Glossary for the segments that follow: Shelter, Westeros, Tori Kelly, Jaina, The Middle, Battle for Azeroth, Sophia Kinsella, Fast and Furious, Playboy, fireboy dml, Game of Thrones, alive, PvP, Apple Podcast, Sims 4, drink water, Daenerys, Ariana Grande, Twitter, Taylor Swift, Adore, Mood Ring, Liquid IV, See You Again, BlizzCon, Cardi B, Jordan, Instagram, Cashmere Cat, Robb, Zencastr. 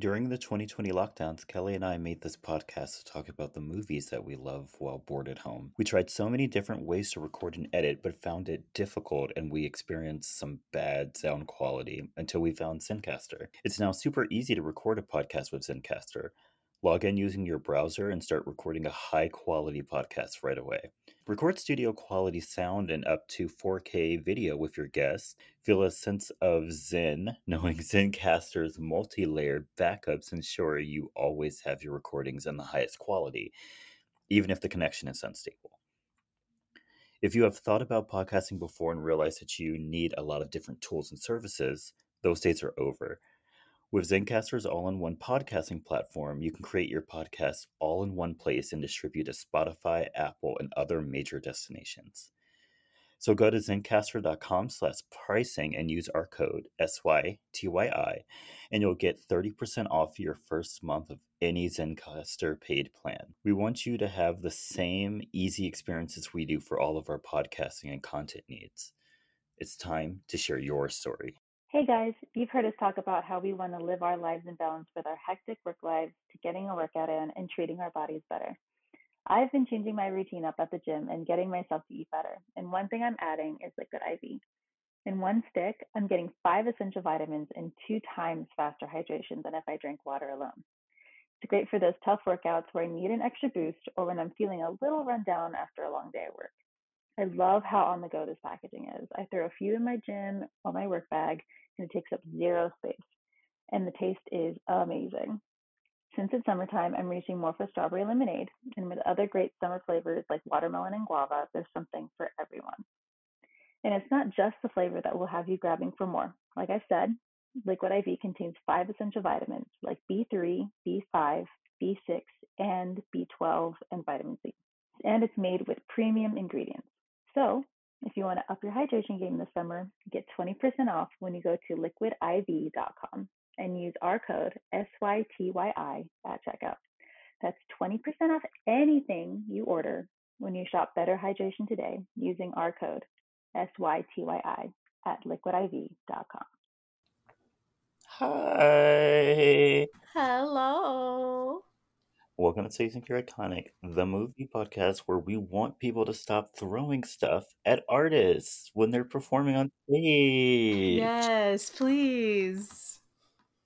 During the 2020 lockdowns, Kelley and I made this podcast to talk about the movies that we love while bored at home. We tried so many different ways to record and edit, but found it difficult, and we experienced some bad sound quality until we found Zencastr. It's now super easy to record a podcast with Zencastr. Log in using your browser and start recording a high-quality podcast right away. Record studio-quality sound and up to 4K video with your guests. Feel a sense of zen knowing Zencastr's multi-layered backups ensure you always have your recordings in the highest quality, even if the connection is unstable. If you have thought about podcasting before and realize that you need a lot of different tools and services, those days are over. With Zencastr's all-in-one podcasting platform, you can create your podcast all in one place and distribute to Spotify, Apple, and other major destinations. So go to zencastr.com/pricing and use our code SYTYI, and you'll get 30% off your first month of any Zencastr paid plan. We want you to have the same easy experiences we do for all of our podcasting and content needs. It's time to share your story. Hey guys, you've heard us talk about how we want to live our lives in balance with our hectic work lives to getting a workout in and treating our bodies better. I've been changing my routine up at the gym and getting myself to eat better. And one thing I'm adding is Liquid IV. In one stick, I'm getting 5 essential vitamins and 2 times faster hydration than if I drink water alone. It's great for those tough workouts where I need an extra boost or when I'm feeling a little run down after a long day at work. I love how on the go this packaging is. I throw a few in my gym or my work bag, and it takes up 0 space. And the taste is amazing. Since it's summertime, I'm reaching more for strawberry lemonade. And with other great summer flavors like watermelon and guava, there's something for everyone. And it's not just the flavor that will have you grabbing for more. Like I said, Liquid IV contains 5 essential vitamins like B3, B5, B6, and B12, and vitamin C. And it's made with premium ingredients. So if you want to up your hydration game this summer, get 20% off when you go to liquidiv.com and use our code SYTYI at checkout. That's 20% off anything you order when you shop Better Hydration today using our code SYTYI at liquidiv.com. Hi. Hello. Welcome to So You Think You're Iconic, the movie podcast where we want people to stop throwing stuff at artists when they're performing on stage. Yes, please.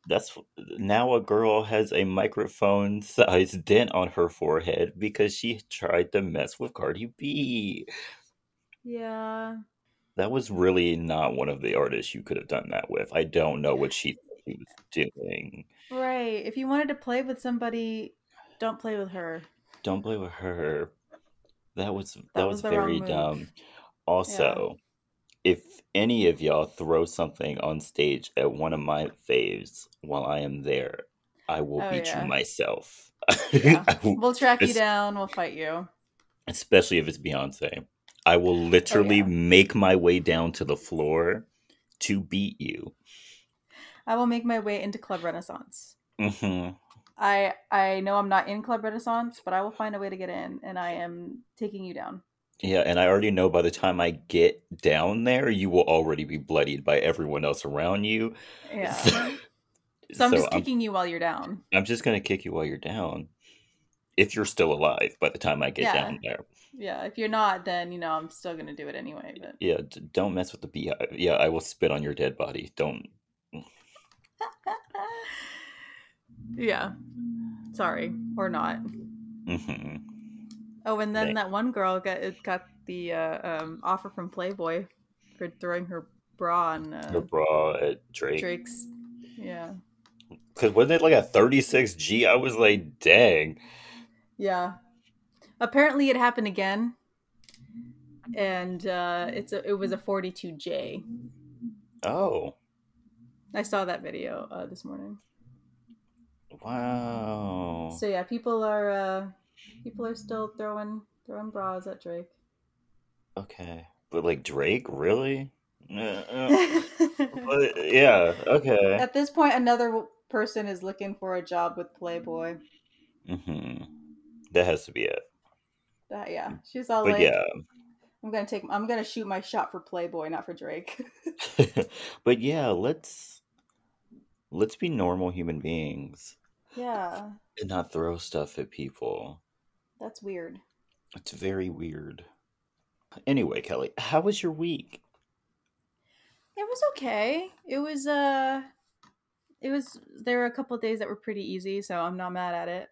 That's now a girl has a microphone-sized dent on her forehead because she tried to mess with Cardi B. Yeah. That was really not one of the artists you could have done that with. I don't know what she was doing. Right. If you wanted to play with somebody... Don't play with her. Don't play with her. That was very dumb. Also, yeah. If any of y'all throw something on stage at one of my faves while I am there, I will beat you myself. Yeah. We'll track you down. We'll fight you. Especially if it's Beyonce. I will literally make my way down to the floor to beat you. I will make my way into Club Renaissance. Mm-hmm. I know I'm not in Club Renaissance, but I will find a way to get in, and I am taking you down. Yeah, and I already know by the time I get down there, you will already be bloodied by everyone else around you. Yeah. So I'm just kicking you while you're down. I'm just going to kick you while you're down. If you're still alive by the time I get down there. Yeah, if you're not, then, I'm still going to do it anyway. But... Yeah, don't mess with the beehive. Yeah, I will spit on your dead body. Don't... Yeah. Sorry. Or not. Mm-hmm. Oh, and then that one girl got the offer from Playboy for throwing her bra on... her bra at Drake's. Yeah. Because wasn't it like a 36G? I was like, dang. Yeah. Apparently it happened again. And it was a 42J. Oh. I saw that video this morning. Wow. So yeah, people are still throwing bras at Drake. Okay, but like Drake, really? But, yeah. Okay. At this point, another person is looking for a job with Playboy. Mm-hmm. That has to be it. Yeah, she's all but like, yeah. I'm gonna shoot my shot for Playboy, not for Drake. But yeah, let's. let's be normal human beings. Yeah. And not throw stuff at people. That's weird. It's very weird. Anyway, Kelly, how was your week? It was okay. It was there were a couple of days that were pretty easy, so I'm not mad at it.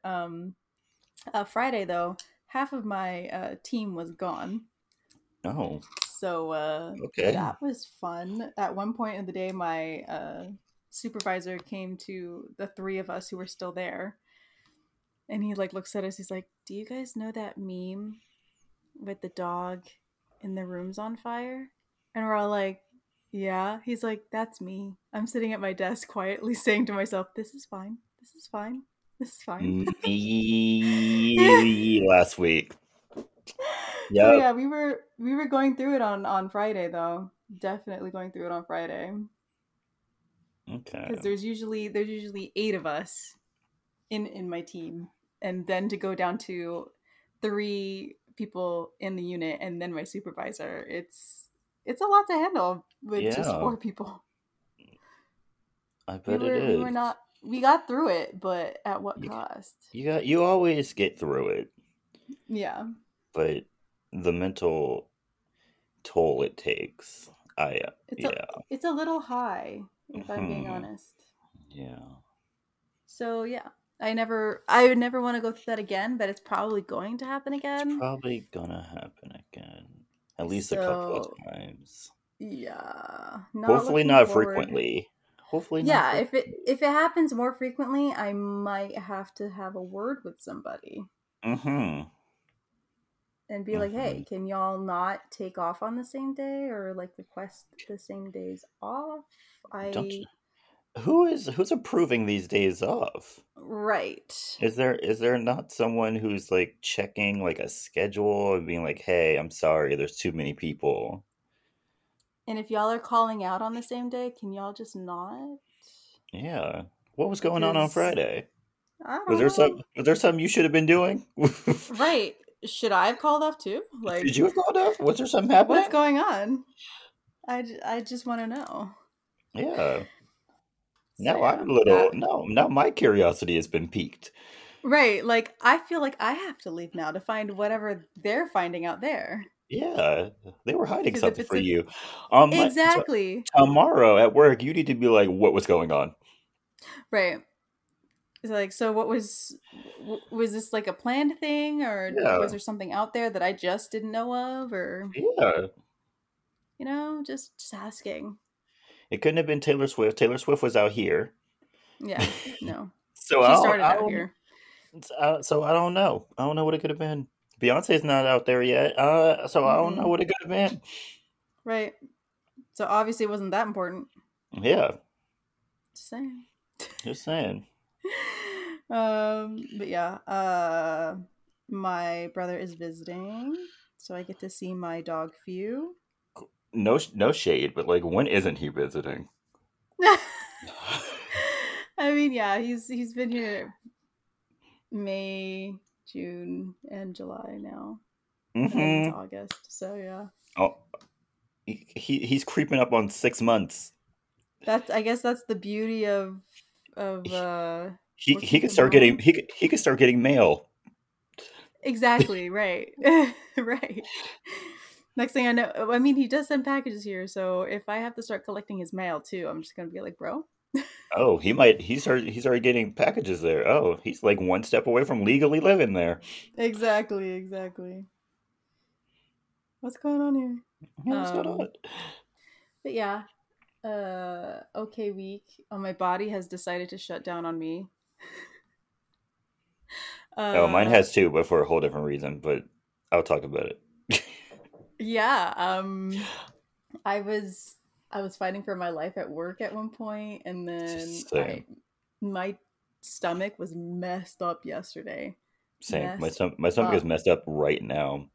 Friday though, half of my team was gone. Oh. So okay. That was fun. At one point in the day, my supervisor came to the three of us who were still there, and he like looks at us. He's like, "Do you guys know that meme with the dog and the room's on fire?" And we're all like, "Yeah." He's like, "That's me. I'm sitting at my desk quietly saying to myself, this is fine. This is fine. This is fine." Me last week. Yep. So yeah, we were going through it on Friday though. Definitely going through it on Friday. Okay. Because there's usually 8 of us in my team, and then to go down to 3 people in the unit and then my supervisor, it's a lot to handle with just 4 people. I bet it is. We got through it, but at what cost? You always get through it. Yeah. But the mental toll it takes, it's a little high, if I'm being honest. Yeah. So yeah, I would never want to go through that again, but it's probably going to happen again. It's probably gonna happen again, at least a couple of times. Yeah. Hopefully not frequently. Hopefully not. Yeah, if it happens more frequently, I might have to have a word with somebody. Mm-hmm. And be like, "Hey, can y'all not take off on the same day, or like request the same days off?" Who's approving these days off? Right. Is there not someone who's like checking like a schedule and being like, "Hey, I'm sorry, there's too many people." And if y'all are calling out on the same day, can y'all just not? Yeah. What was going on Friday? I don't know. Was there something you should have been doing? Right. Should I have called off too? Like, did you have called off? Was there something happening? What's going on? I just want to know. Yeah. Now my curiosity has been piqued. Right. Like, I feel like I have to leave now to find whatever they're finding out there. Yeah. They were hiding something for you. Exactly. Tomorrow at work, you need to be like, what was going on? Right. It's like, so what was this like a planned thing, or was there something out there that I just didn't know of, or you know, just asking. It couldn't have been Taylor Swift. Taylor Swift was out here. Yeah, no. So she started out here. So I don't know. I don't know what it could have been. Beyonce's not out there yet. So I don't know what it could have been. Right. So obviously it wasn't that important. Yeah. Just saying. But yeah, my brother is visiting, so I get to see my dog Few. No shade, but like, when isn't he visiting? I mean, yeah, he's been here May, June, and July now. Mm-hmm. And it's August, so yeah. Oh, he's creeping up on 6 months. I guess that's the beauty of he could start getting mail. Exactly, right. Right. Next thing I know, I mean, he does send packages here, so if I have to start collecting his mail too, I'm just gonna be like, bro. Oh, he's already getting packages there. Oh, he's like one step away from legally living there. Exactly. What's going on here? Yeah, what's going on? But yeah. Okay week. Oh, my body has decided to shut down on me. Mine has too, but for a whole different reason, but I'll talk about it. Yeah. I was fighting for my life at work at one point, and then my stomach was messed up yesterday. Same. My stomach is messed up right now.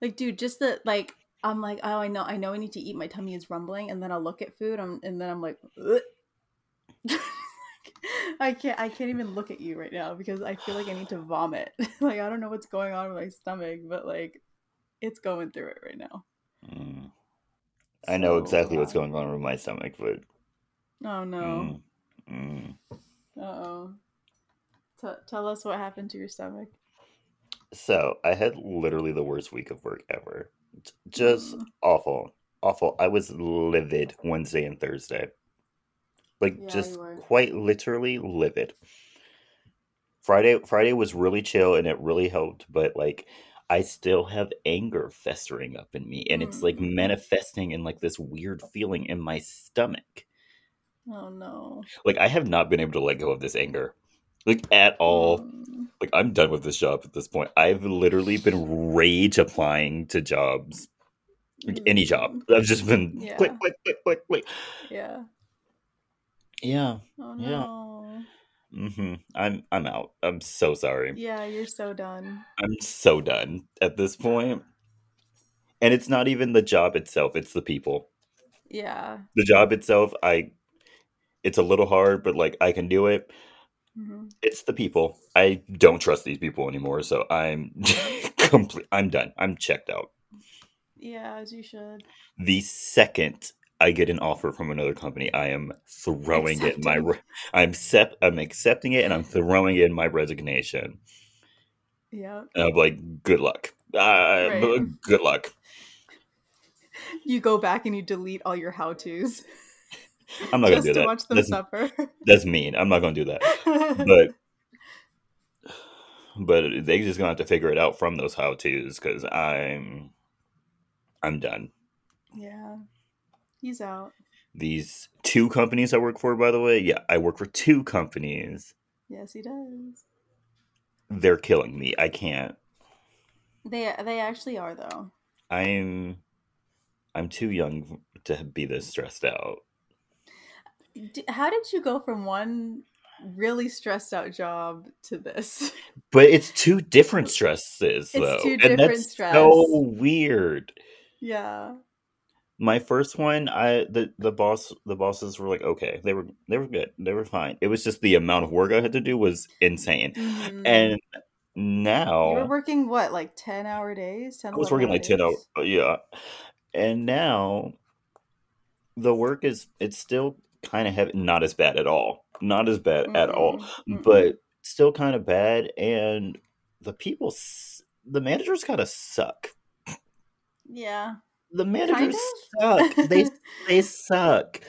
Like, dude, just the like, I'm like, oh, I know I need to eat. My tummy is rumbling. And then I'll look at food and then I'm like, I can't even look at you right now because I feel like I need to vomit. Like, I don't know what's going on with my stomach, but like, it's going through it right now. Mm. I know exactly what's going on with my stomach, but. Oh no. Uh-oh. Tell us what happened to your stomach. So I had literally the worst week of work ever. Just awful. I was livid Wednesday and Thursday. Like, yeah, just quite literally livid. Friday was really chill and it really helped, but like I still have anger festering up in me and it's like manifesting in like this weird feeling in my stomach. Oh no. Like I have not been able to let go of this anger. Like at all. Like I'm done with this job at this point. I've literally been rage applying to jobs. Like any job. I've just been click. Yeah. Yeah. Oh no. Yeah. Mm-hmm. I'm out. I'm so sorry. Yeah, you're so done. I'm so done at this point. And it's not even the job itself, it's the people. Yeah. The job itself, it's a little hard, but like I can do it. Mm-hmm. It's the people. I don't trust these people anymore, so I'm I'm done. I'm checked out. Yeah, as you should. The second I get an offer from another company, I am throwing I'm accepting it, and I'm throwing in my resignation. Yeah. And I'm like, good luck. Right. Good luck. You go back and you delete all your how-tos. I'm not going to do that. Just to watch them suffer. That's mean. I'm not going to do that. But they just going to have to figure it out from those how-tos because I'm done. Yeah. He's out. These two companies I work for, by the way. Yeah, I work for two companies. Yes, he does. They're killing me. I can't. They actually are, though. I'm too young to be this stressed out. How did you go from one really stressed out job to this? But it's two different stresses, though. It's two different stress. So weird. Yeah. My first one, the bosses were like, okay, they were good, they were fine. It was just the amount of work I had to do was insane, and now you were working what, like 10-hour days? 10 I was working like 10 hours, yeah. And now the work it's still kind of heavy, not as bad at all, but still kind of bad. And the managers kind of suck. Yeah. The managers suck. They suck.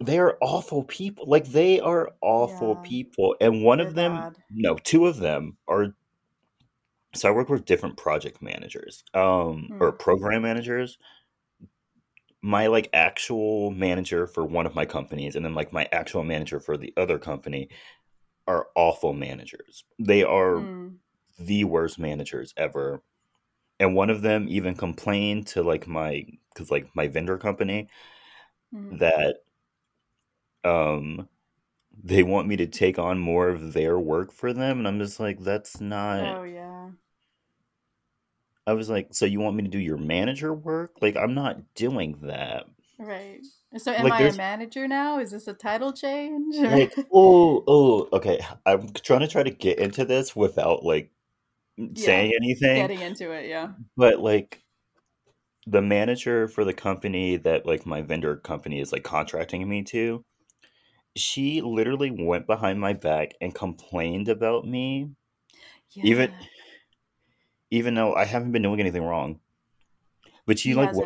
They are awful people. Like, they are awful people. And one of them, two of them are. So I work with different project managers, or program managers. My like actual manager for one of my companies, and then like my actual manager for the other company, are awful managers. They are the worst managers ever. And one of them even complained to my vendor company that they want me to take on more of their work for them. And I'm just like, that's not. Oh, yeah. I was like, so you want me to do your manager work? Like, I'm not doing that. Right. So am I a manager now? Is this a title change? Like, okay. I'm trying to get into this without like. Saying anything, getting into it, yeah. But like the manager for the company that like my vendor company is like contracting me to, she literally went behind my back and complained about me, even though I haven't been doing anything wrong. But she went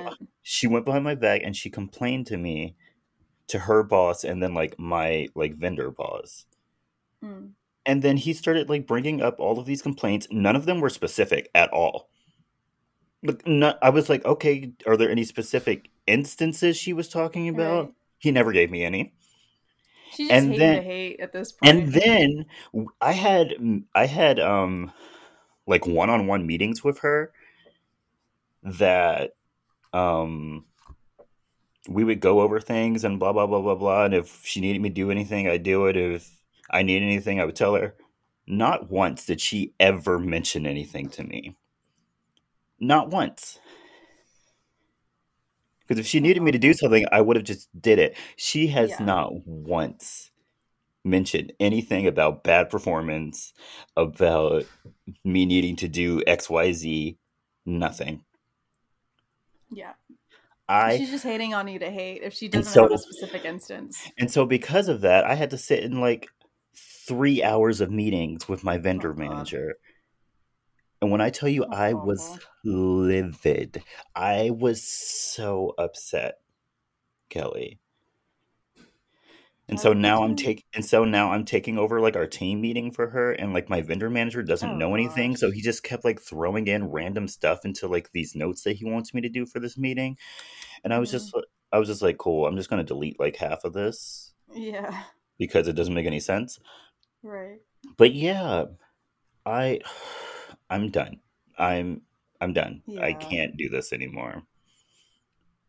behind my back and she complained to me, to her boss, and then like my like vendor boss. And then he started, like, bringing up all of these complaints. None of them were specific at all. Like, I was like, okay, are there any specific instances she was talking about? Right. He never gave me any. She just hated at this point. And then I had like, one-on-one meetings with her that we would go over things and blah, blah, blah, blah, blah. And if she needed me to do anything, I'd do it. If I need anything, I would tell her. Not once did she ever mention anything to me. Not once. Because if she needed me to do something, I would have just did it. She has not once mentioned anything about bad performance, about me needing to do XYZ, nothing. Yeah. She's just hating on you to hate if she doesn't have a specific instance. And so because of that, I had to sit in like 3 hours of meetings with my vendor manager. And when I tell you, I was livid. I was so upset, Kelley. And so now I'm taking over like our team meeting for her, and like my vendor manager doesn't know anything, so he just kept like throwing in random stuff into like these notes that he wants me to do for this meeting. And I was just like, cool, I'm just going to delete like half of this. Yeah. Because it doesn't make any sense. Right. But yeah, I'm done. I'm done. Yeah. I can't do this anymore.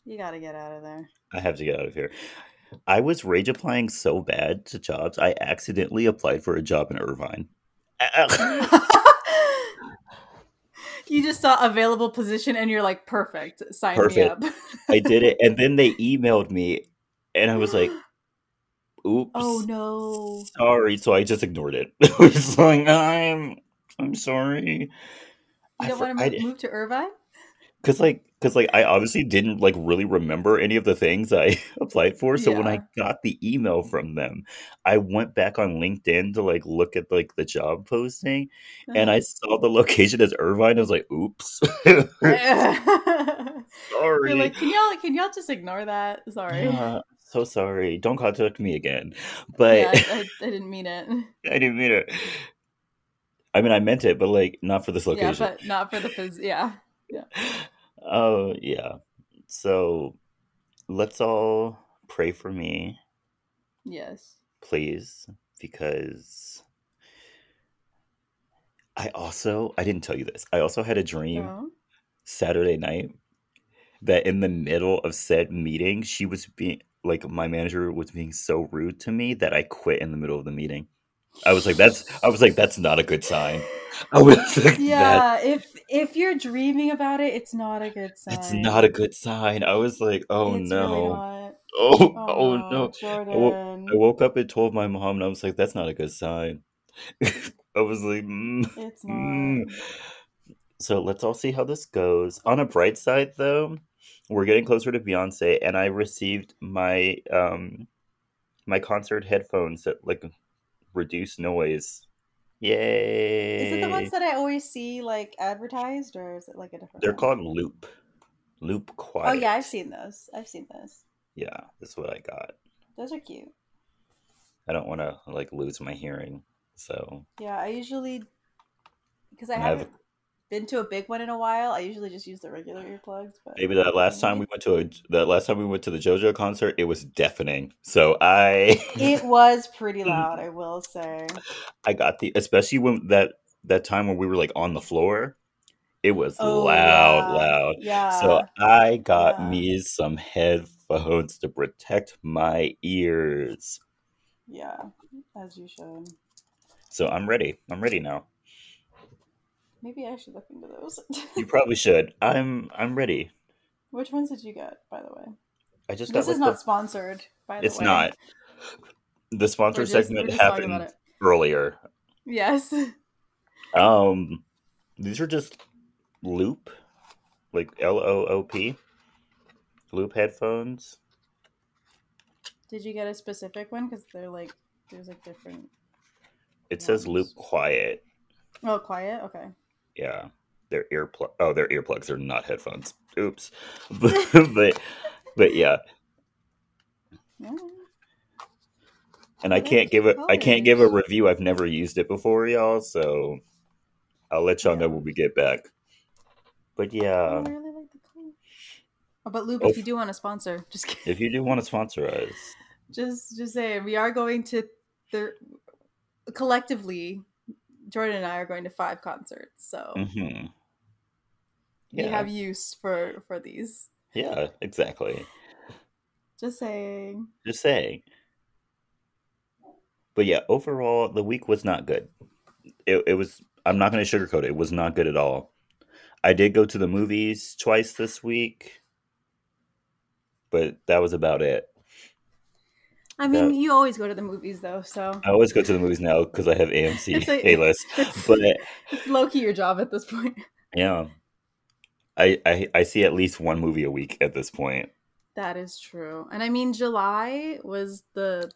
You got to get out of there. I have to get out of here. I was rage applying so bad to jobs, I accidentally applied for a job in Irvine. You just saw available position and you're like, perfect, sign me up. I did it. And then they emailed me and I was like, oops. Oh, no. Sorry. So I just ignored it. I was like, I'm sorry. You don't want to move to Irvine? Because I obviously didn't like really remember any of the things I applied for. So when I got the email from them, I went back on LinkedIn to like look at like the job posting, and I saw the location as Irvine. I was like, "Oops, sorry." You're like, can y'all just ignore that? Sorry. So sorry. Don't contact me again. But yeah, I didn't mean it. I didn't mean it. I mean, I meant it, but like not for this location. Yeah, but not for the yeah. Oh, yeah. So let's all pray for me. Yes. Please. Because I didn't tell you this. I also had a dream Saturday night that in the middle of said meeting, she was being like, my manager was being so rude to me that I quit in the middle of the meeting. I was like, that's not a good sign. I was like, yeah, if you're dreaming about it, it's not a good sign. It's not a good sign. I was like, oh no. Oh no. Jordan. I woke up and told my mom, and I was like, that's not a good sign. I was like, it's not. So let's all see how this goes. On a bright side, though, we're getting closer to Beyonce, and I received my my concert headphones that like reduce noise. Yay! Is it the ones that I always see like advertised, or is it like a different? They're called Loop Quiet. Oh yeah, I've seen those. Yeah, that's what I got. Those are cute. I don't want to like lose my hearing, so. Yeah, I usually, because I haven't been to a big one in a while. I usually just use the regular earplugs. But maybe that last time we went to the JoJo concert, it was deafening. So it was pretty loud, I will say. I got especially when that time when we were like on the floor, it was loud. Yeah. So I got me some headphones to protect my ears. Yeah, as you should. So I'm ready. I'm ready now. Maybe I should look into those. You probably should. I'm ready. Which ones did you get, by the way? I just got this. This is not sponsored, by the way. It's not. The sponsor segment happened earlier. Yes. These are just Loop, like LOOP, Loop headphones. Did you get a specific one? Because they're like, there's like different. It says Loop Quiet. Oh, Quiet? Okay. Yeah, they're earplugs. They're not headphones. Oops, but yeah. And I can't give a review. I've never used it before, y'all. So I'll let y'all know when we get back. But yeah, I really like the color. Oh, but Loop, if you do want to sponsor, just kidding. If you do want to sponsor us, just say we are going to collectively. Jordan and I are going to 5 concerts, so we have use for these. Yeah, exactly. Just saying. But yeah, overall, the week was not good. It was. I'm not going to sugarcoat it. It was not good at all. I did go to the movies twice this week, but that was about it. I mean, you always go to the movies, though, so... I always go to the movies now because I have AMC A-list. It's low-key your job at this point. Yeah. I see at least one movie a week at this point. That is true. And I mean, July was the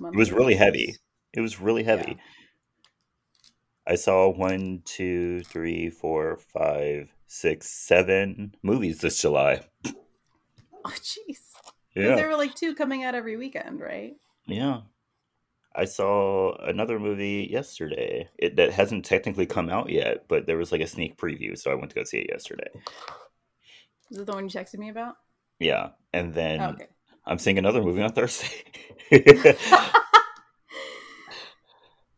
month. It was really heavy. It was really heavy. Yeah. I saw 1, 2, 3, 4, 5, 6, 7 movies this July. Oh, jeez. Yeah. There were like 2 coming out every weekend, right? Yeah. I saw another movie yesterday that hasn't technically come out yet, but there was like a sneak preview, so I went to go see it yesterday. Is it the one you texted me about? Yeah. And then I'm seeing another movie on Thursday.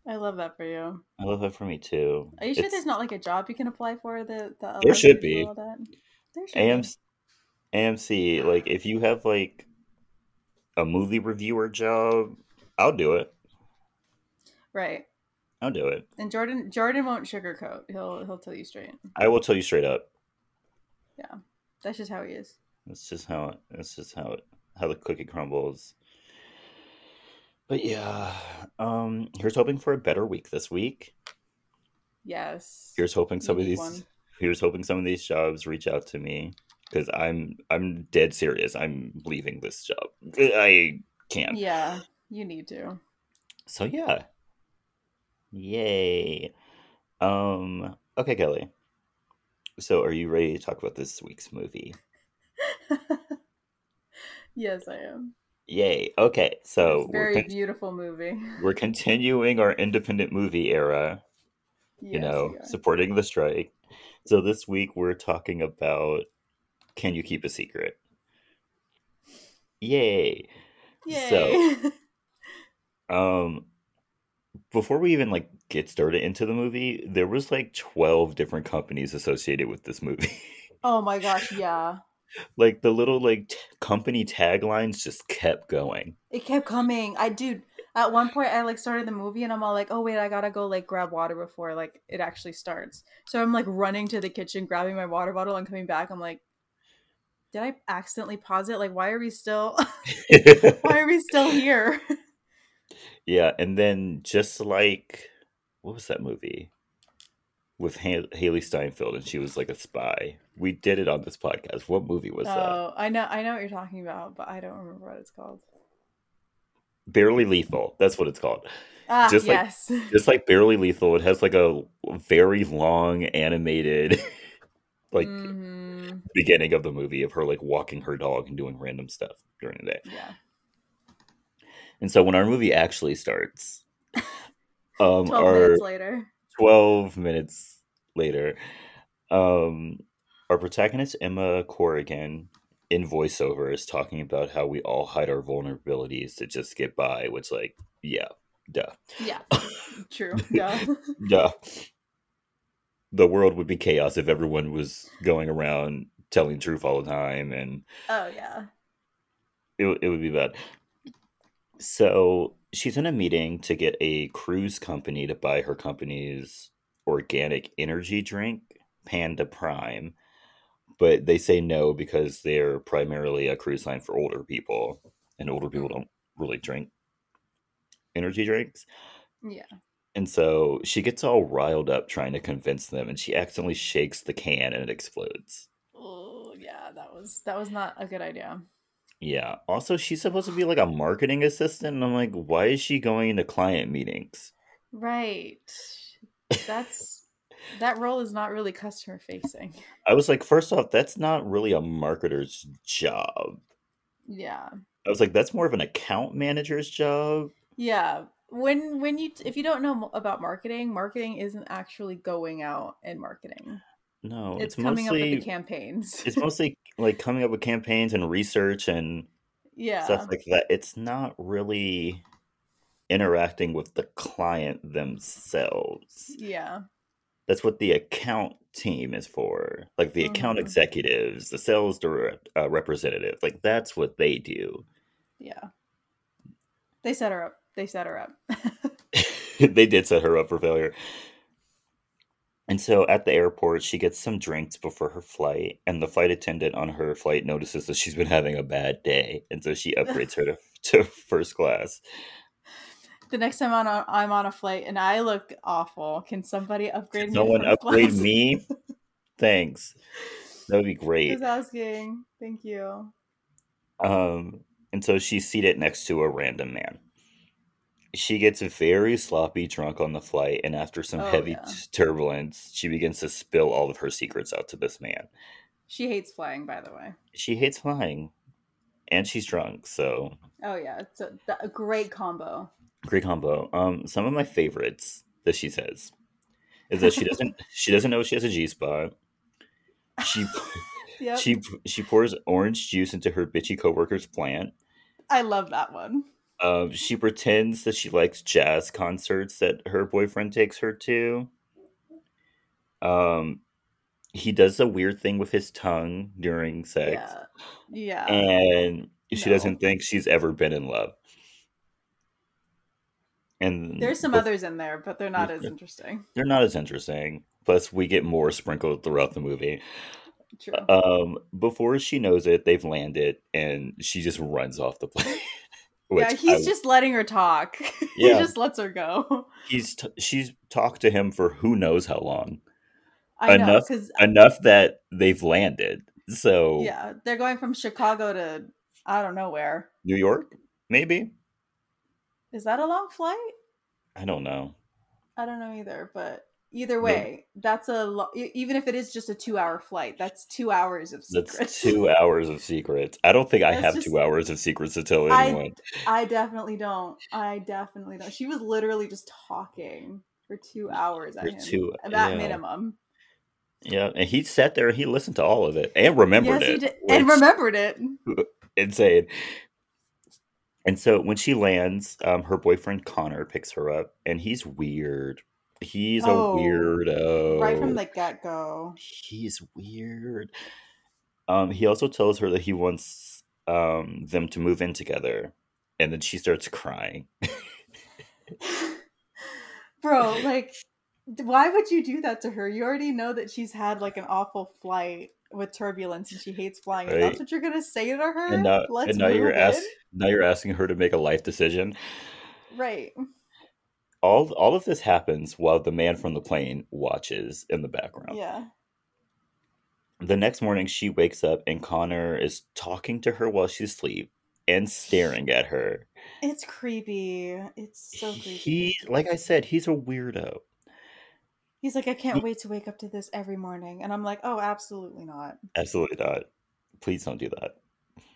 I love that for you. I love that for me too. Are you sure there's not like a job you can apply for? There should be. There should be. AMC, like if you have like a movie reviewer job, I'll do it. Right. I'll do it. And Jordan won't sugarcoat. He'll tell you straight. I will tell you straight up. Yeah. That's just how he is. That's just how the cookie crumbles. But yeah. Here's hoping for a better week this week. Yes. Here's hoping some of these jobs reach out to me, because I'm dead serious. I'm leaving this job. I can't. Yeah. You need to. So yeah. Yay. Okay, Kelly. So are you ready to talk about this week's movie? Yes, I am. Yay. Okay. So very beautiful movie. We're continuing our independent movie era. Yes, supporting the strike. So this week we're talking about Can You Keep a Secret? Yay. Yay. So before we even like get started into the movie, there was like 12 different companies associated with this movie. Oh my gosh, yeah. Like the little like company taglines just kept going. It kept coming. At one point I like started the movie and I'm all like, oh wait, I gotta go like grab water before like it actually starts. So I'm like running to the kitchen, grabbing my water bottle and coming back. I'm like, did I accidentally pause it? Like, why are we still here? Yeah, and then just like, what was that movie with Haley Steinfeld and she was like a spy? We did it on this podcast. What movie was that? Oh, I know what you're talking about, but I don't remember what it's called. Barely Lethal. That's what it's called. Ah, yes. Just like Barely Lethal, it has like a very long animated like beginning of the movie of her like walking her dog and doing random stuff during the day. Yeah. And so when our movie actually starts, 12 minutes later, our protagonist, Emma Corrigan, in voiceover is talking about how we all hide our vulnerabilities to just get by, which like, yeah, duh. Yeah, true, duh. Duh. The world would be chaos if everyone was going around telling the truth all the time. And oh, yeah. It would be bad. So she's in a meeting to get a cruise company to buy her company's organic energy drink, Panda Prime. But they say no because they're primarily a cruise line for older people. And older people don't really drink energy drinks. Yeah. And so she gets all riled up trying to convince them. And she accidentally shakes the can and it explodes. Oh, yeah. That was not a good idea. Yeah. Also, she's supposed to be like a marketing assistant. And I'm like, why is she going into client meetings? Right. That role is not really customer facing. I was like, first off, that's not really a marketer's job. Yeah. I was like, that's more of an account manager's job. Yeah. If you don't know about marketing isn't actually going out and marketing. No, it's coming mostly, up with the campaigns. It's mostly like coming up with campaigns and research and stuff like that. It's not really interacting with the client themselves. Yeah. That's what the account team is for. Like the account executives, the sales representative. Like that's what they do. Yeah. They set her up. They did set her up for failure. And so at the airport, she gets some drinks before her flight, and the flight attendant on her flight notices that she's been having a bad day, and so she upgrades her to first class. The next time I'm on a flight and I look awful, can somebody upgrade me? No one upgrade me? Thanks. That would be great. Just asking. Thank you. And so she's seated next to a random man. She gets very sloppy drunk on the flight, and after some turbulence, she begins to spill all of her secrets out to this man. She hates flying, by the way. She hates flying. And she's drunk, so... Oh, yeah. It's a great combo. Great combo. Some of my favorites that she says is that she doesn't know she has a G-spot. She, yep. she pours orange juice into her bitchy coworker's plant. I love that one. She pretends that she likes jazz concerts that her boyfriend takes her to. He does a weird thing with his tongue during sex. Yeah. And she doesn't think she's ever been in love. And there's some others in there, but they're not as interesting. They're not as interesting. Plus, we get more sprinkled throughout the movie. True. Before she knows it, they've landed, and she just runs off the plane. Yeah, he's just letting her talk. Yeah. He just lets her go. She's talked to him for who knows how long. I know, enough that they've landed. So yeah, they're going from Chicago to I don't know where. New York, maybe. Is that a long flight? I don't know. I don't know either, but either way, that's even if it is just a 2-hour flight, that's 2 hours of secrets. That's 2 hours of secrets. I don't think I have 2 hours of secrets to tell anyone. I definitely don't. She was literally just talking for 2 hours at him. At minimum. Yeah, and he sat there and he listened to all of it and remembered it. Yes, he did. And remembered it. Insane. And so when she lands, her boyfriend Connor picks her up, and he's weird. He's a weirdo. Right from the get-go. He's weird. He also tells her that he wants them to move in together, and then she starts crying. Bro, like... Why would you do that to her? You already know that she's had like an awful flight with turbulence and she hates flying. Right? That's what you're going to say to her? Now you're asking her to make a life decision. Right. All of this happens while the man from the plane watches in the background. Yeah. The next morning she wakes up and Connor is talking to her while she's asleep and staring at her. It's creepy. It's so creepy. He, like I said, he's a weirdo. He's like, I can't wait to wake up to this every morning. And I'm like, oh, absolutely not. Absolutely not. Please don't do that.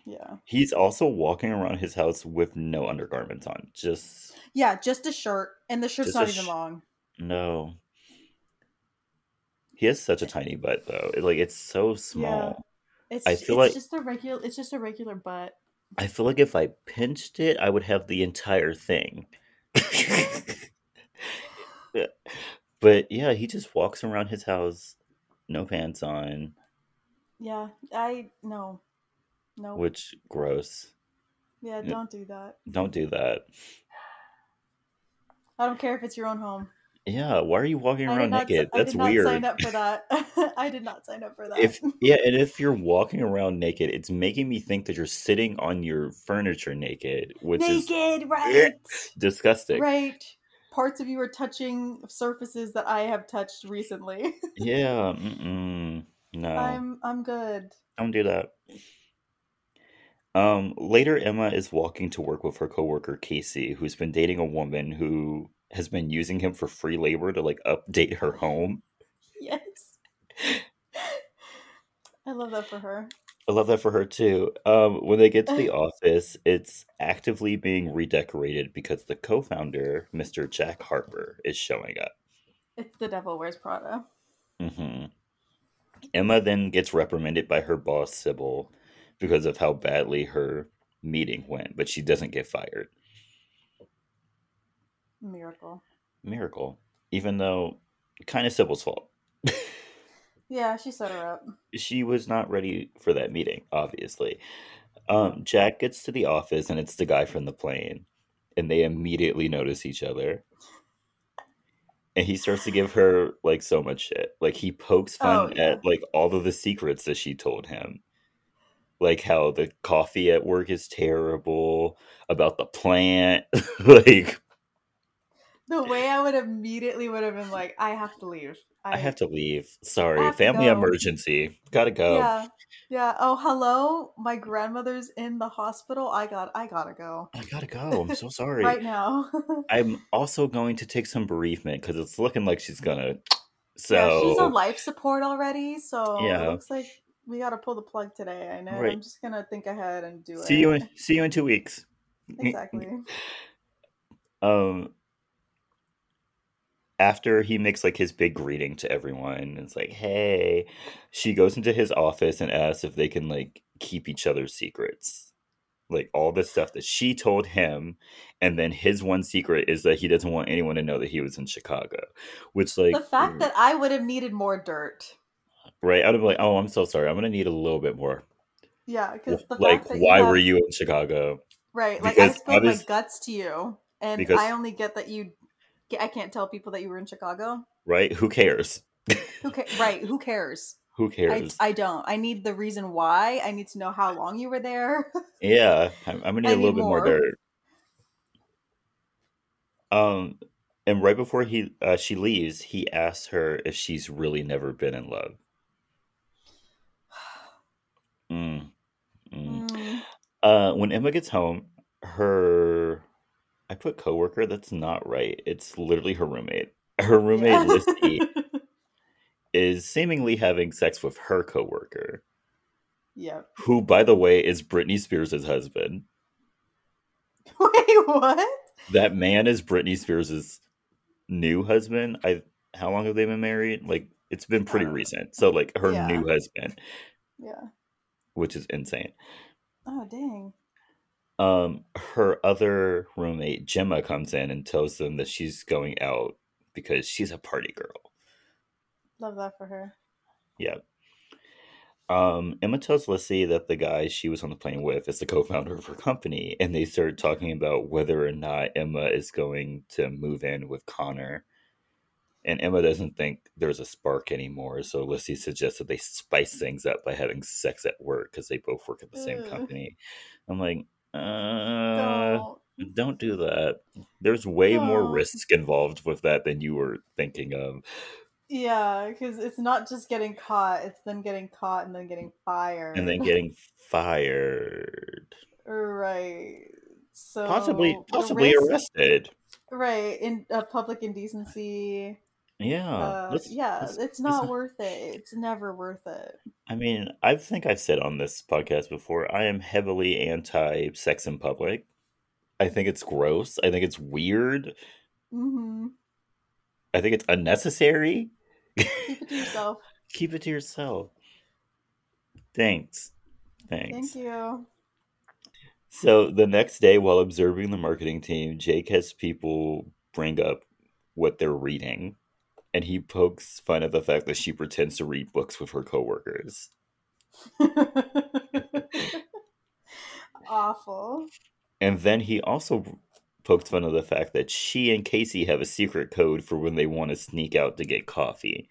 Yeah. He's also walking around his house with no undergarments on. Just a shirt. And the shirt's not even long. No. He has such a tiny butt, though. It's so small. Yeah. It's just a regular butt. I feel like if I pinched it, I would have the entire thing. But yeah, he just walks around his house, no pants on. Yeah, no. Which, gross. Yeah, don't do that. Don't do that. I don't care if it's your own home. Yeah, why are you walking around naked? That's weird. I did not sign up for that. I did not sign up for that. If you're walking around naked, it's making me think that you're sitting on your furniture naked, which is... Naked, right? Disgusting. Right. Parts of you are touching surfaces that I have touched recently. Yeah. No. I'm good. Don't do that. Later, Emma is walking to work with her coworker, Casey, who's been dating a woman who has been using him for free labor to update her home. Yes. I love that for her. I love that for her, too. When they get to the office, it's actively being redecorated because the co-founder, Mr. Jack Harper, is showing up. It's The Devil Wears Prada. Mm-hmm. Emma then gets reprimanded by her boss, Sybil, because of how badly her meeting went, but she doesn't get fired. Miracle. Even though, kind of Sybil's fault. Yeah, she set her up. She was not ready for that meeting, obviously. Jack gets to the office, and it's the guy from the plane. And they immediately notice each other. And he starts to give her, so much shit. He pokes fun at, all of the secrets that she told him. How the coffee at work is terrible, about the plant. The way I would have been like, I have to leave. I have to leave. Sorry. Family emergency. Gotta go. Yeah. Oh, hello. My grandmother's in the hospital. I gotta go. I gotta go. I'm so sorry. Right now. I'm also going to take some bereavement because it's looking like she's gonna. So yeah, she's on life support already. So yeah. It looks like we gotta pull the plug today. I know. Right. I'm just gonna think ahead and do it. See you in 2 weeks. Exactly. After he makes like his big greeting to everyone, it's like, hey, she goes into his office and asks if they can like keep each other's secrets, like all the stuff that she told him. And then his one secret is that he doesn't want anyone to know that he was in Chicago, which like the fact that I would have needed more dirt. Right. I'd have been like, oh, I'm so sorry. I'm going to need a little bit more. Yeah. Because like, why were you in Chicago? Right. Like I spilled my guts to you and I only get that you. I can't tell people that you were in Chicago. Right? Who cares? Right. Who cares? Who cares? I don't. I need the reason why. I need to know how long you were there. Yeah. I'm going to need a little bit more dirt. And right before she leaves, he asks her if she's really never been in love. When Emma gets home, I put coworker. That's not right. It's literally her roommate. Her roommate, Listy, is seemingly having sex with her coworker. Yeah. Who, by the way, is Britney Spears' husband. Wait, what? That man is Britney Spears' new husband. How long have they been married? Like, it's been pretty recent. So, like, her new husband. Yeah. Which is insane. Oh, dang. Her other roommate, Gemma, comes in and tells them that she's going out because she's a party girl. Love that for her. Yeah. Emma tells Listy that the guy she was on the plane with is the co-founder of her company, and they start talking about whether or not Emma is going to move in with Connor. And Emma doesn't think there's a spark anymore, so Listy suggests that they spice things up by having sex at work because they both work at the same company. I'm like, don't do that. There's way more risk involved with that than you were thinking of. Yeah, because it's not just getting caught. It's then getting caught and then getting fired. And then getting fired. Right. So possibly arrested. Right. In public indecency. Yeah. It's not worth it. It's never worth it. I mean, I think I've said on this podcast before, I am heavily anti-sex in public. I think it's gross. I think it's weird. Mm-hmm. I think it's unnecessary. Keep it to yourself. Keep it to yourself. Thanks. Thank you. So the next day, while observing the marketing team, Jake has people bring up what they're reading. And he pokes fun at the fact that she pretends to read books with her coworkers. Awful. And then he also pokes fun at the fact that she and Casey have a secret code for when they want to sneak out to get coffee.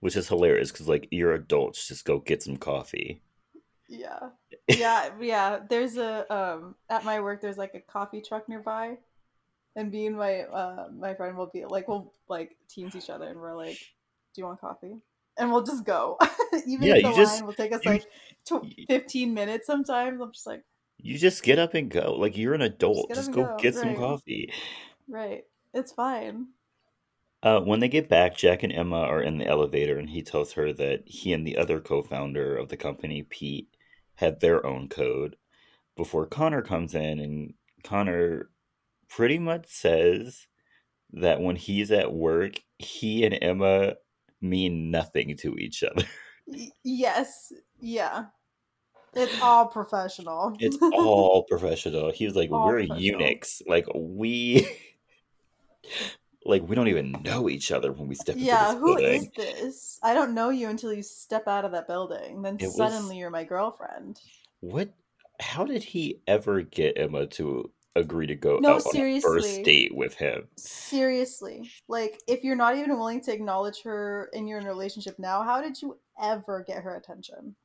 Which is hilarious because, like, you're adults. Just go get some coffee. Yeah. Yeah. There's at my work, there's, like, a coffee truck nearby. And me and my my friend will be like, we'll like teams each other, and we're like, "Do you want coffee?" And we'll just go. Even if the line will take us 15 minutes. Sometimes I'm just like, you just get up and go. Like you're an adult, just go get some coffee. Right, it's fine. When they get back, Jack and Emma are in the elevator, and he tells her that he and the other co-founder of the company, Pete, had their own code. Before Connor comes in, and Connor pretty much says that when he's at work, he and Emma mean nothing to each other. Yes. Yeah. It's all professional. It's all professional. He was like, we're eunuchs. Like, we don't even know each other when we step into this building. Yeah, who is this? I don't know you until you step out of that building. Then suddenly you're my girlfriend. What? How did he ever get Emma to agree to go out on a first date with him? Seriously. Like, if you're not even willing to acknowledge her and you're in a relationship now, how did you ever get her attention?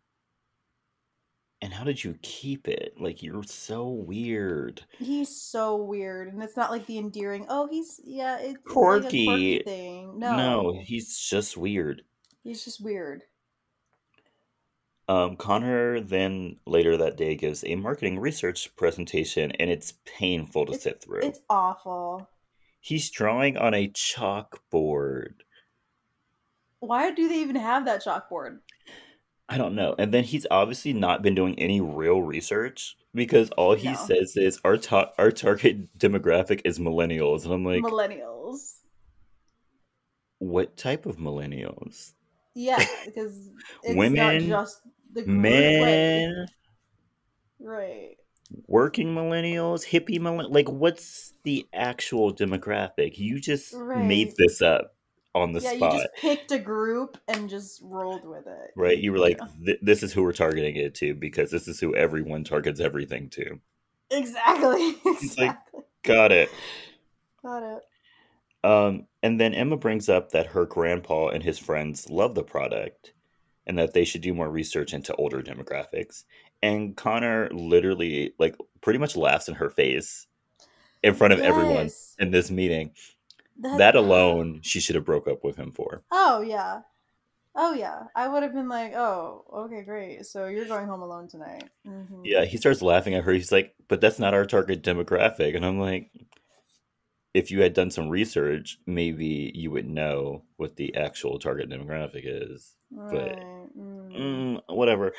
And how did you keep it? Like, you're so weird. He's so weird. And it's not like the endearing, oh, he's, yeah, it's quirky. Like a quirky thing. No, he's just weird. He's just weird. Connor then later that day gives a marketing research presentation, and it's painful to sit through. It's awful. He's drawing on a chalkboard. Why do they even have that chalkboard? I don't know. And then he's obviously not been doing any real research, because all he says is our target demographic is millennials. And I'm like, millennials? What type of millennials? Yeah, because it's women, not just the men, right? Working millennials, hippie millennials. Like, what's the actual demographic? You just made this up on the spot. You just picked a group and just rolled with it. Right? You were like, this is who we're targeting it to, because this is who everyone targets everything to. Exactly. It's like, got it. And then Emma brings up that her grandpa and his friends love the product and that they should do more research into older demographics. And Connor literally, like, pretty much laughs in her face in front of everyone in this meeting. That alone, she should have broke up with him for. Oh, yeah. I would have been like, oh, okay, great. So you're going home alone tonight. Mm-hmm. Yeah, he starts laughing at her. He's like, but that's not our target demographic. And I'm like, if you had done some research, maybe you would know what the actual target demographic is. Right. But whatever.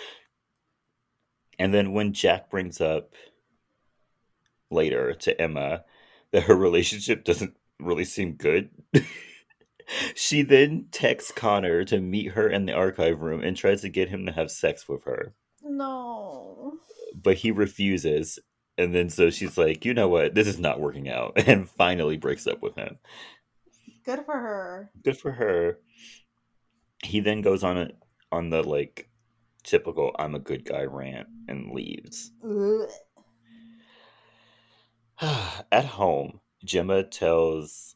And then when Jack brings up later to Emma that her relationship doesn't really seem good, she then texts Connor to meet her in the archive room and tries to get him to have sex with her. No. But he refuses. And then so she's like, you know what? This is not working out. And finally breaks up with him. Good for her. He then goes on the, like, typical I'm a good guy rant and leaves. At home, Gemma tells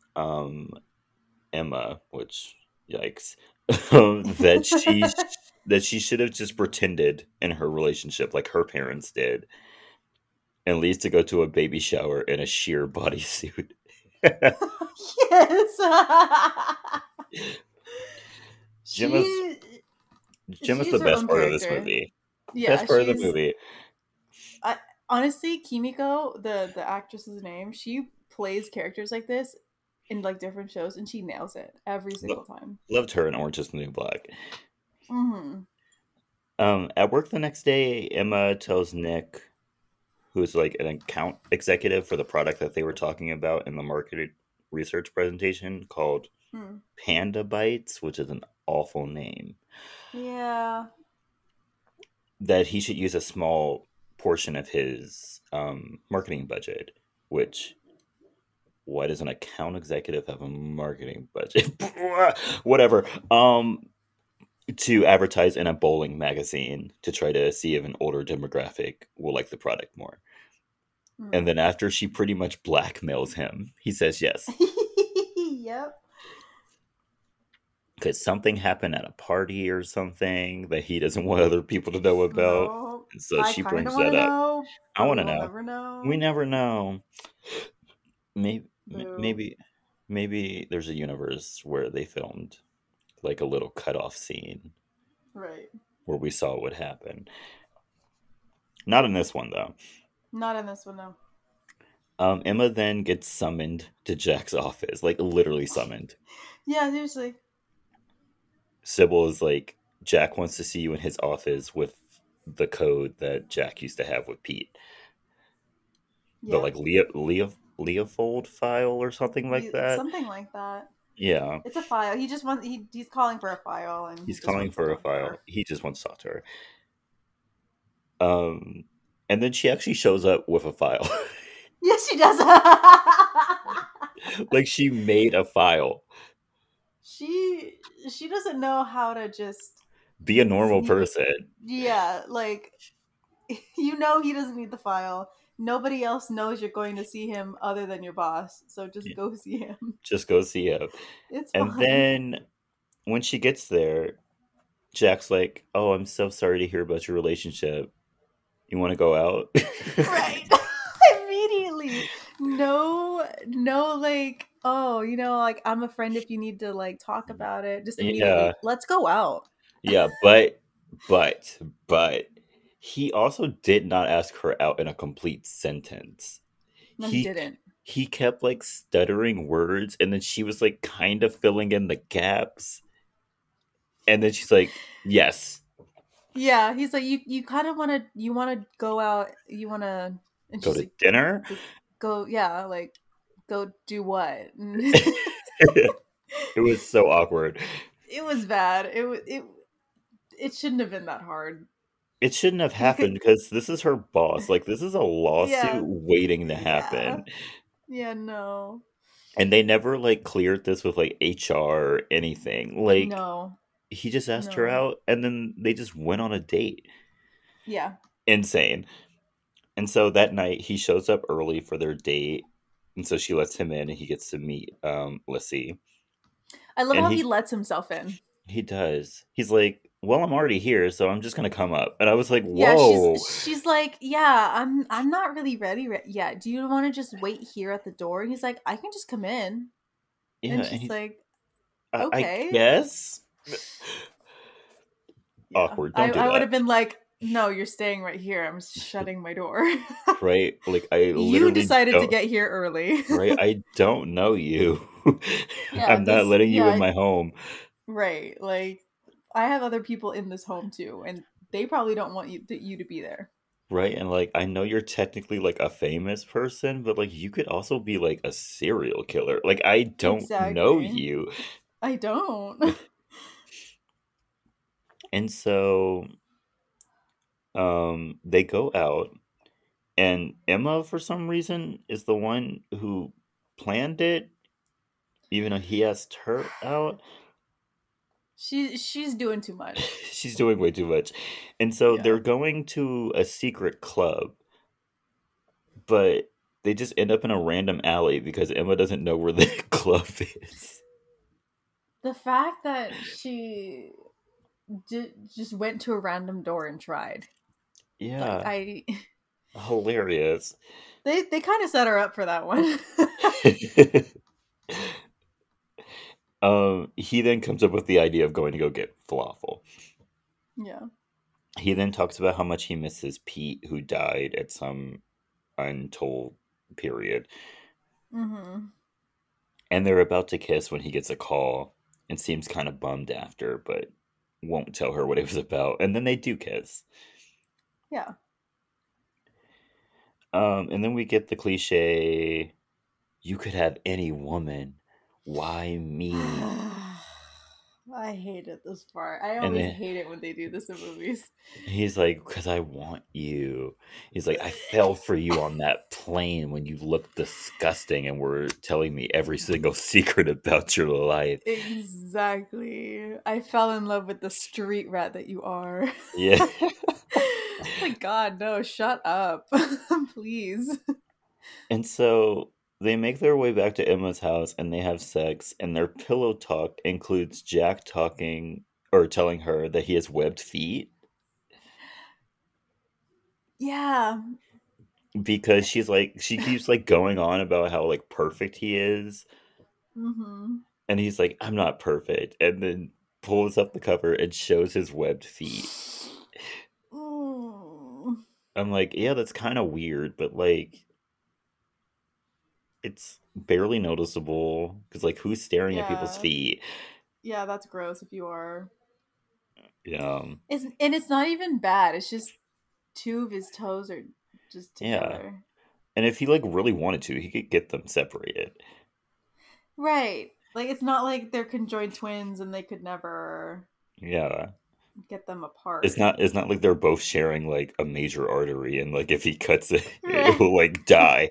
Emma, which, yikes, that she should have just pretended in her relationship like her parents did, and leaves to go to a baby shower in a sheer bodysuit. Yes! Gemma's the best part of this movie. Yeah, best part of the movie. Honestly, Kimiko, the actress's name, she plays characters like this in, like, different shows, and she nails it every single time. Loved her in Orange is the New Black. Mm-hmm. At work the next day, Emma tells Nick, who's, like, an account executive for the product that they were talking about in the market research presentation, called Panda Bites, which is an awful name. Yeah. That he should use a small portion of his marketing budget, which, why does an account executive have a marketing budget? Whatever. To advertise in a bowling magazine to try to see if an older demographic will like the product more. And then after she pretty much blackmails him, he says yes. Yep. Because something happened at a party or something that he doesn't want other people to know about. No, and so she brings that up. I want to know. Never know. We never know. Maybe there's a universe where they filmed, like, a little cutoff scene. Right. Where we saw what happened. Not in this one, though. Not in this one, no. Emma then gets summoned to Jack's office. Like, literally summoned. Yeah, seriously. Sybil is like, Jack wants to see you in his office with the code that Jack used to have with Pete. Yeah. The, like, Leofold file or something like that. Something like that. Yeah, it's a file. He just wants. He's calling for a file, and he's calling for a file. He just wants to talk to her. And then she actually shows up with a file. Yes, she does. Like, she made a file. She doesn't know how to just be a normal person. Yeah, like, he doesn't need the file. Nobody else knows you're going to see him other than your boss. So just go see him. Just go see him. It's fine. And then when she gets there, Jack's like, oh, I'm so sorry to hear about your relationship. you want to go out? Right. Immediately. No, like, oh, you know, like, I'm a friend if you need to, like, talk about it. Just immediately, let's go out. Yeah, but he also did not ask her out in a complete sentence. No, he didn't. He kept, like, stuttering words, and then she was, like, kind of filling in the gaps. And then she's like, yes. Yeah, he's like, you kind of want to, you want to go out, you want to... Go to like, dinner? Go, yeah, like, go do what? It was so awkward. It was bad. It shouldn't have been that hard. It shouldn't have happened because this is her boss. Like, this is a lawsuit waiting to happen. Yeah, no. And they never, like, cleared this with, like, HR or anything. Like, no. He just asked her out, and then they just went on a date. Yeah. Insane. And so that night, he shows up early for their date, and so she lets him in, and he gets to meet Lissy. I love how he lets himself in. He does. He's like, well, I'm already here, so I'm just going to come up. And I was like, whoa. Yeah, she's like, yeah, I'm not really ready yet. Do you want to just wait here at the door? And he's like, I can just come in. Yeah, and she's like, okay. I guess. Awkward. Don't do that. I would have been like, no, you're staying right here. I'm shutting my door. Right. Like, you decided to get here early. Right. I don't know you. Yeah, I'm not letting you in my home. Right. Like, I have other people in this home too, and they probably don't want you to be there. Right. And like, I know you're technically like a famous person, but like, you could also be like a serial killer. Like, I don't know you. I don't. And so they go out, and Emma, for some reason, is the one who planned it, even though he asked her out. She's doing too much. She's doing way too much. And so they're going to a secret club, but they just end up in a random alley because Emma doesn't know where the club is. The fact that she... just went to a random door and tried. Yeah. Like, hilarious. They kind of set her up for that one. He then comes up with the idea of going to go get falafel. Yeah. He then talks about how much he misses Pete, who died at some untold period. Mm-hmm. And they're about to kiss when he gets a call and seems kind of bummed after, but won't tell her what it was about, and then they do kiss. Yeah. And then we get the cliche, you could have any woman, why me? I hated this part. I always hate it when they do this in movies. He's like, because I want you. He's like, I fell for you on that plane when you looked disgusting and were telling me every single secret about your life. Exactly. I fell in love with the street rat that you are. Yeah. Oh my God, no, shut up. Please. And so... they make their way back to Emma's house, and they have sex, and their pillow talk includes Jack talking or telling her that he has webbed feet. Yeah. Because she's like, she keeps like going on about how like perfect he is. Mm-hmm. And he's like, I'm not perfect. And then pulls up the cover and shows his webbed feet. Ooh. I'm like, yeah, that's kind of weird, but like... it's barely noticeable because, like, who's staring at people's feet? Yeah, that's gross if you are. Yeah. It's not even bad. It's just two of his toes are just together. Yeah. And if he, like, really wanted to, he could get them separated. Right. Like, it's not like they're conjoined twins and they could never... yeah. Get them apart. It's not like they're both sharing, like, a major artery and, like, if he cuts it, right. It will, like, die.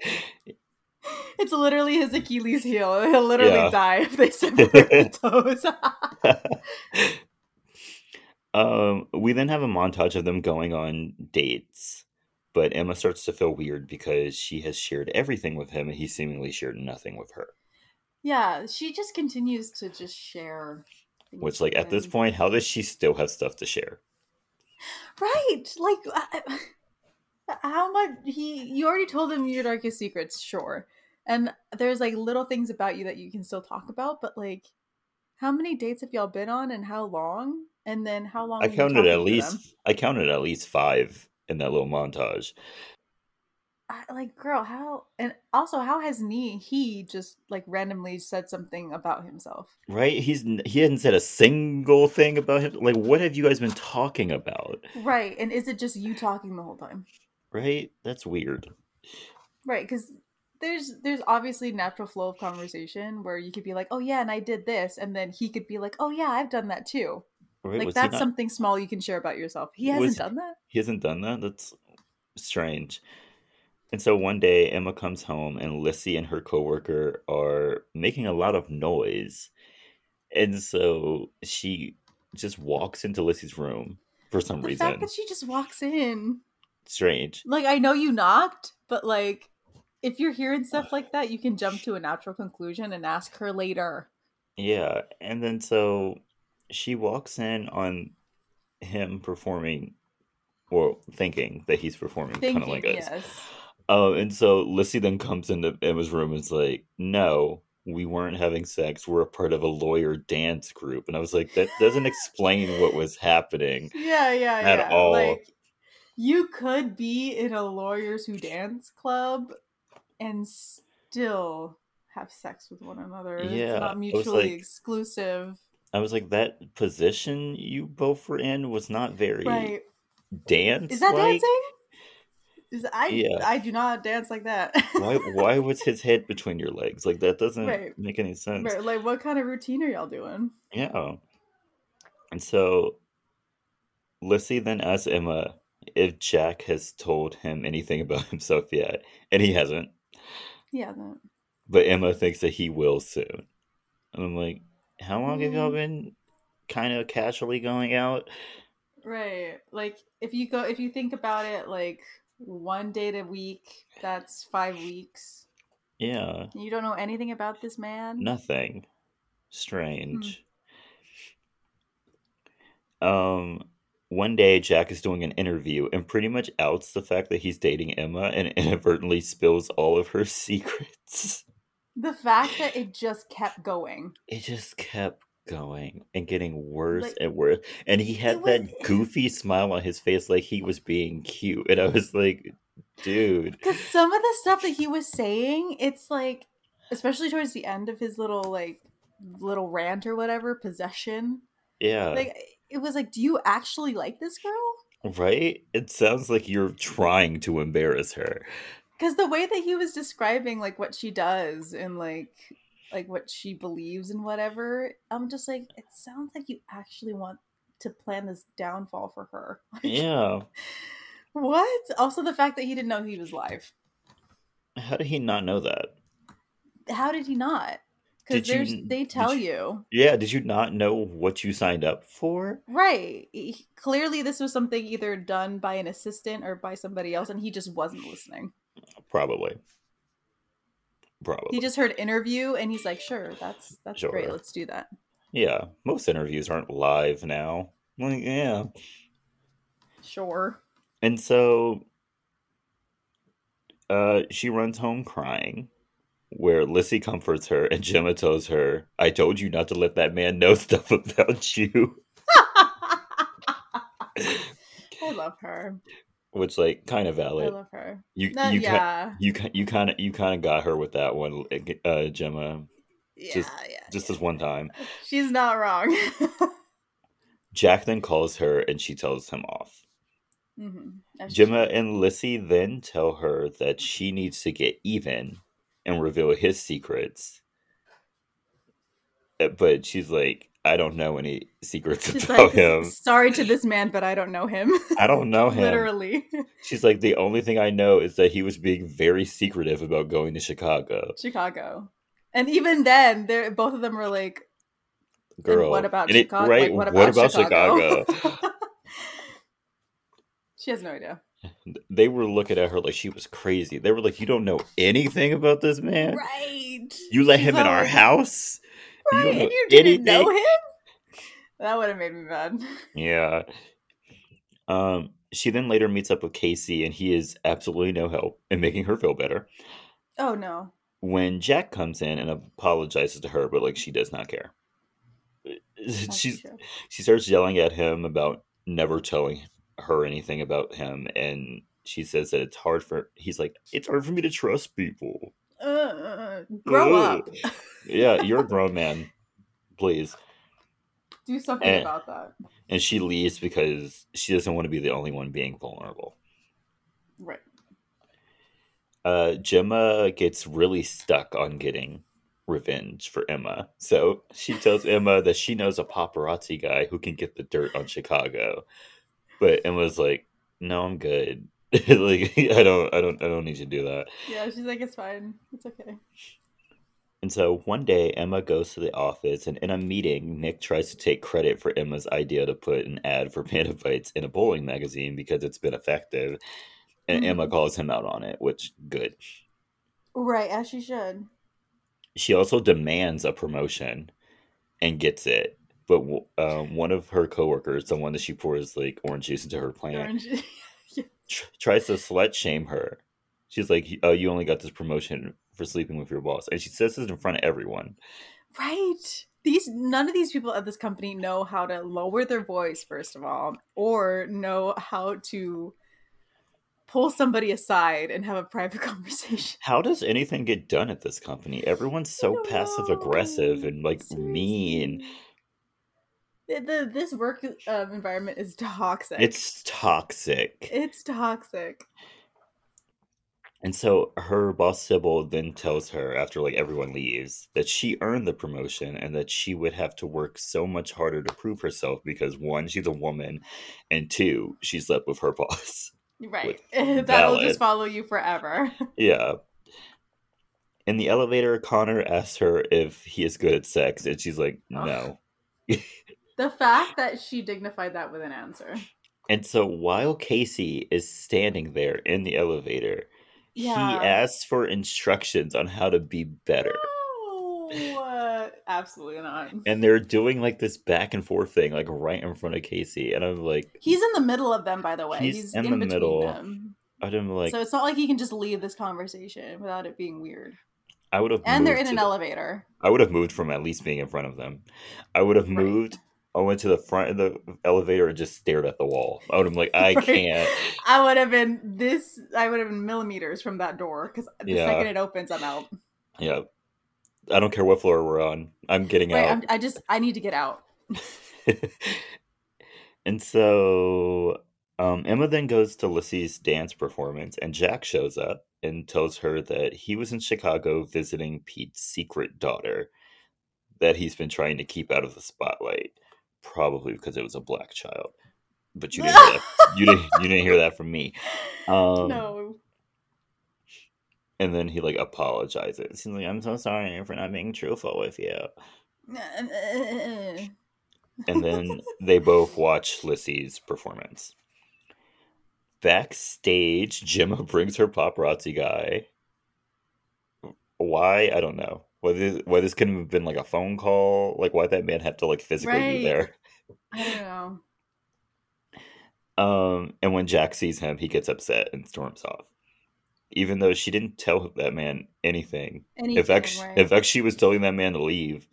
It's literally his Achilles heel. He'll literally die if they separate the toes. We then have a montage of them going on dates. But Emma starts to feel weird because she has shared everything with him and he seemingly shared nothing with her. Yeah, she just continues to just share. Which, like, at this point, how does she still have stuff to share? Right! Like... how much you already told him your darkest secrets, sure. And there's like little things about you that you can still talk about, but like how many dates have y'all been on and how long? And then how long? I counted at least 5 in that little montage. Like, girl, how? And also, how has he just like randomly said something about himself? Right? He hadn't said a single thing about him. Like, what have you guys been talking about? Right. And is it just you talking the whole time? Right. That's weird. Right, because there's obviously natural flow of conversation where you could be like, oh yeah, and I did this, and then he could be like, oh yeah, I've done that too. Right, like that's something small you can share about yourself. He hasn't done that. That's strange. And so one day Emma comes home and Lissy and her coworker are making a lot of noise, and so she just walks into Lissy's room for some reason. The fact that she just walks in, strange. Like, I know you knocked, but like if you're hearing stuff like that, you can jump to a natural conclusion and ask her later. Yeah, and then so she walks in on him performing, or thinking that he's performing Cunnilingus. Yes. And so Lissy then comes into Emma's room and is like, no, we weren't having sex. We're a part of a lawyer dance group. And I was like, that doesn't explain what was happening. At all. Like, you could be in a lawyers who dance club and still have sex with one another. Yeah, it's not mutually exclusive. I was like, that position you both were in was not very dance. Is that dancing? I do not dance like that. Why was his head between your legs? Like, that doesn't make any sense. Right. Like, what kind of routine are y'all doing? Yeah. And so Lissy then asks Emma if Jack has told him anything about himself yet. And he hasn't. Yeah. But Emma thinks that he will soon. And I'm like, how long have y'all been kind of casually going out? Right. Like, if you think about it, like, one date a week, that's 5 weeks. Yeah. You don't know anything about this man? Nothing. Strange. One day, Jack is doing an interview and pretty much outs the fact that he's dating Emma and inadvertently spills all of her secrets. The fact that it just kept going. It just kept going and getting worse and worse. And he had that goofy smile on his face like he was being cute. And I was like, dude. Because some of the stuff that he was saying, it's like, especially towards the end of his little rant or whatever, possession. Yeah. Like, it was like, do you actually like this girl? Right? It sounds like you're trying to embarrass her. Because the way that he was describing, like, what she does and, like what she believes and whatever, I'm just like, it sounds like you actually want to plan this downfall for her. Like, yeah. What? Also, the fact that he didn't know he was live. How did he not know that? How did he not? Because they tell you. Yeah, did you not know what you signed up for? Right. Clearly, this was something either done by an assistant or by somebody else, and he just wasn't listening. Probably. He just heard interview and he's like, sure, that's sure. Great. Let's do that. Yeah. Most interviews aren't live now. Like, yeah. Sure. And so she runs home crying, where Lissy comforts her and Gemma tells her, I told you not to let that man know stuff about you. I love her. Which, like, kind of valid. I love her. You kind of got her with that one, Gemma. Just this one time. She's not wrong. Jack then calls her, and she tells him off. Mm-hmm. Gemma and Lissy then tell her that she needs to get even and reveal his secrets. But she's like, I don't know any secrets about him. Sorry to this man, but I don't know him. I don't know him. Literally. She's like, the only thing I know is that he was being very secretive about going to Chicago. And even then, both of them were like, girl, what about Chicago? Right, what about Chicago? She has no idea. They were looking at her like she was crazy. They were like, you don't know anything about this man? Right. You let him in our house? Right, and you didn't know him? That would have made me mad. Yeah. She then later meets up with Casey, and he is absolutely no help in making her feel better. Oh, no. When Jack comes in and apologizes to her, but, like, she does not care. She starts yelling at him about never telling her anything about him, and she says that it's hard for me to trust people. Grow up. Yeah, you're a grown man. Please. Do something about that. And she leaves because she doesn't want to be the only one being vulnerable. Right. Gemma gets really stuck on getting revenge for Emma. So she tells Emma that she knows a paparazzi guy who can get the dirt on Chicago. But Emma's like, no, I'm good. Like, I don't need you to do that. Yeah, she's like, it's fine. It's okay. And so one day, Emma goes to the office, and in a meeting, Nick tries to take credit for Emma's idea to put an ad for Panda Bites in a bowling magazine because it's been effective. And Emma calls him out on it, which, good. Right, as she should. She also demands a promotion and gets it. But one of her coworkers, the one that she pours, like, orange juice into her plant, yes, tries to slut shame her. She's like, oh, you only got this promotion for sleeping with your boss. And she says this in front of everyone. Right. None of these people at this company know how to lower their voice, first of all, or know how to pull somebody aside and have a private conversation. How does anything get done at this company? Everyone's so passive-aggressive and, like, mean. This work environment is toxic. It's toxic. And so her boss, Sybil, then tells her, after, like, everyone leaves, that she earned the promotion and that she would have to work so much harder to prove herself because, one, she's a woman, and two, she slept with her boss. Right. That'll just follow you forever. Yeah. In the elevator, Connor asks her if he is good at sex, and she's like, no. The fact that she dignified that with an answer. And so while Casey is standing there in the elevator... Yeah. He asks for instructions on how to be better. No, absolutely not. And they're doing, like, this back and forth thing, like, right in front of Casey. And I'm like... He's in the middle of them, by the way. He's in the middle. Them. I'm like... So it's not like he can just leave this conversation without it being weird. I would have And they're in an elevator. I would have moved from at least being in front of them. I would have moved... I went to the front of the elevator and just stared at the wall. I would have been like, I can't. I would have been millimeters from that door because the second it opens, I'm out. Yeah. I don't care what floor we're on. I'm getting out. I need to get out. And so Emma then goes to Lissy's dance performance, and Jack shows up and tells her that he was in Chicago visiting Pete's secret daughter that he's been trying to keep out of the spotlight. Probably because it was a black child, but you didn't hear that. You didn't hear that from me. No. And then he, like, apologizes. He's like, "I'm so sorry for not being truthful with you." And then they both watch Lissy's performance. Backstage, Gemma brings her paparazzi guy. Why? I don't know. Why this couldn't have been, like, a phone call? Like, why that man had to, like, physically be there? I don't know. And when Jack sees him, he gets upset and storms off. Even though she didn't tell that man anything. In fact, she was telling that man to leave.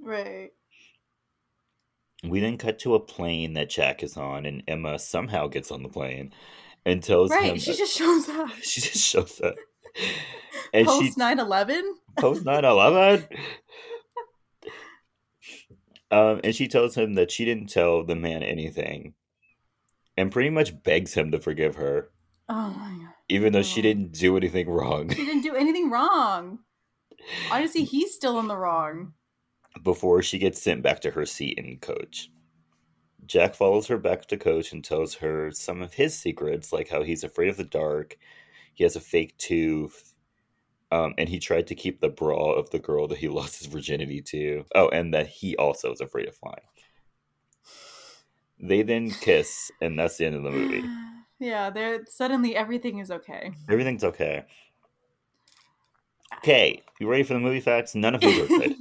Right. We then cut to a plane that Jack is on, and Emma somehow gets on the plane and tells him... Right, she just shows up. She just shows up. And post 9/11? Post 9/11? And she tells him that she didn't tell the man anything. And pretty much begs him to forgive her. Oh my god. Even though she didn't do anything wrong. She didn't do anything wrong. Honestly, he's still in the wrong. Before she gets sent back to her seat in coach. Jack follows her back to coach and tells her some of his secrets, like how he's afraid of the dark. He has a fake tooth, and he tried to keep the bra of the girl that he lost his virginity to. Oh, and that he also is afraid of flying. They then kiss, and that's the end of the movie. Yeah, suddenly everything is okay. Everything's okay. Okay, you ready for the movie facts? None of these are good.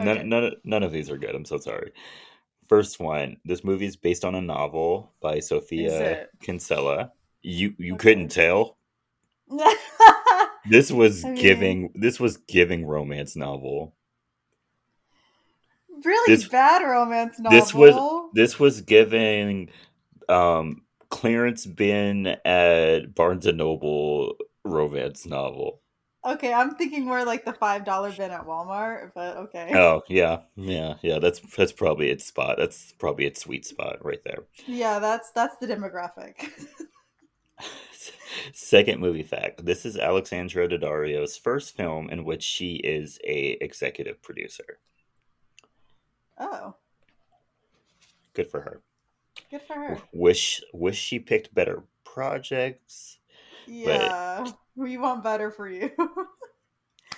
Okay. None of these are good. I'm so sorry. First one, this movie is based on a novel by Sophia Kinsella. You couldn't tell? This was giving romance novel. Really bad romance novel. This was giving clearance bin at Barnes and Noble romance novel. Okay, I'm thinking more like the $5 bin at Walmart, but okay. Oh, yeah. That's probably its spot. That's probably its sweet spot right there. Yeah, that's the demographic. Second movie fact. This is Alexandra Daddario's first film in which she is a executive producer. Oh. Good for her. Good for her. Wish she picked better projects. Yeah, but we want better for you.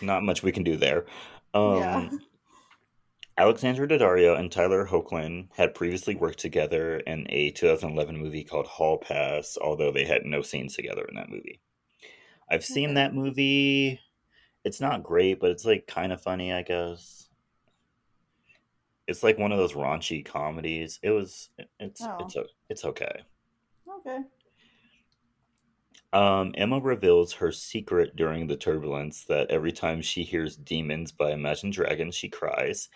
Not much we can do there. Yeah. Alexandra Daddario and Tyler Hoechlin had previously worked together in a 2011 movie called Hall Pass, although they had no scenes together in that movie. I've seen that movie. It's not great, but it's like kind of funny, I guess. It's like one of those raunchy comedies. It's okay. Okay. Emma reveals her secret during the turbulence that every time she hears Demons by Imagine Dragons, she cries.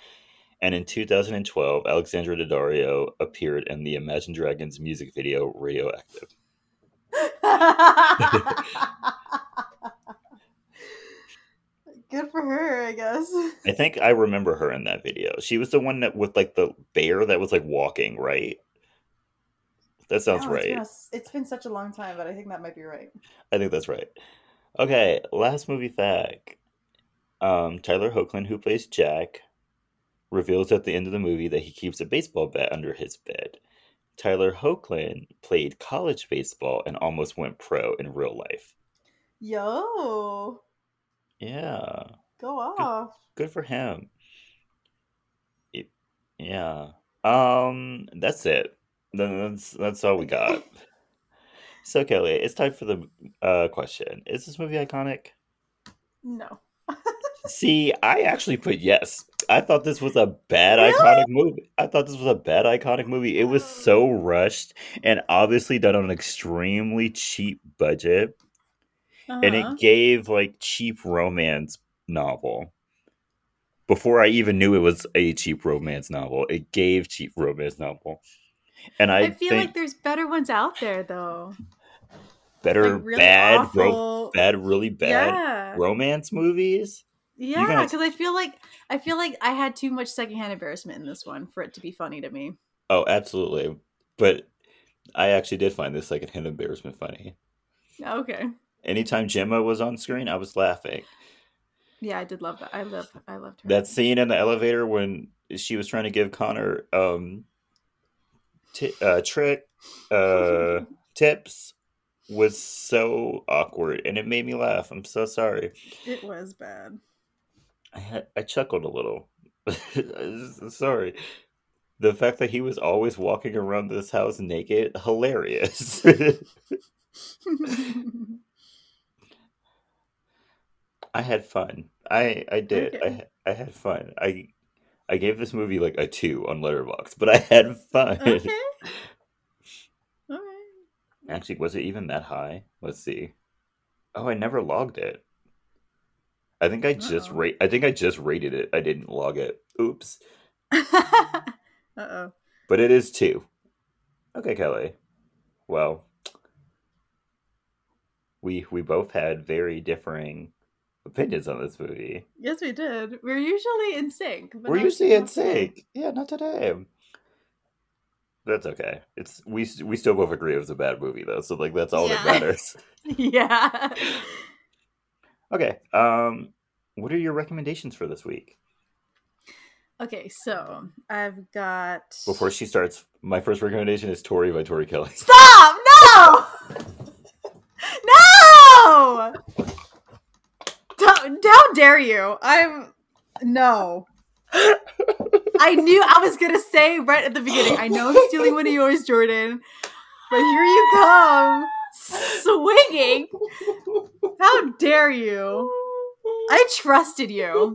And in 2012, Alexandra Daddario appeared in the Imagine Dragons music video, Radioactive. Good for her, I guess. I think I remember her in that video. She was the one that with like the bear that was like walking, right? That sounds right. It's been such a long time, but I think that might be right. I think that's right. Okay, last movie fact. Tyler Hoechlin, who plays Jack, reveals at the end of the movie that he keeps a baseball bat under his bed. Tyler Hoechlin played college baseball and almost went pro in real life. Yo. Yeah. Go off. Good for him. Yeah. That's it. That's all we got. So, Kelly, it's time for the question. Is this movie iconic? No. See, I actually put yes. I thought this was a bad iconic movie. It was so rushed and obviously done on an extremely cheap budget. Uh-huh. And it gave, like, cheap romance novel. Before I even knew it was a cheap romance novel. It gave cheap romance novel. And I feel like there's better ones out there, though. Better, like really bad, really bad romance movies. Yeah, because I feel like I had too much secondhand embarrassment in this one for it to be funny to me. Oh, absolutely. But I actually did find this secondhand embarrassment funny. Okay. Anytime Gemma was on screen, I was laughing. Yeah, I did love that. I loved her. That scene in the elevator when she was trying to give Connor tips was so awkward, and it made me laugh. I'm so sorry. It was bad. I chuckled a little. Sorry. The fact that he was always walking around this house naked, hilarious. I had fun. I did. Okay. I had fun. I gave this movie like a 2 on Letterboxd, but I had fun. Okay. All right. Actually, was it even that high? Let's see. Oh, I never logged it. I think I just rated it. I didn't log it. Oops. Uh-oh. But it is 2. Okay, Kelly. Well, we both had very differing opinions on this movie. Yes, we did. We're usually in sync. We're usually in sync. Yeah, not today. That's okay. It's we still both agree it was a bad movie, though. So like that's all that matters. Yeah. Okay. What are your recommendations for this week? Okay, so I've got. Before she starts, my first recommendation is Tori by Tori Kelly. Stop! No. No. How dare you? No. I knew I was going to say right at the beginning, I know I'm stealing one of yours, Jordan, but here you come, swinging. How dare you? I trusted you.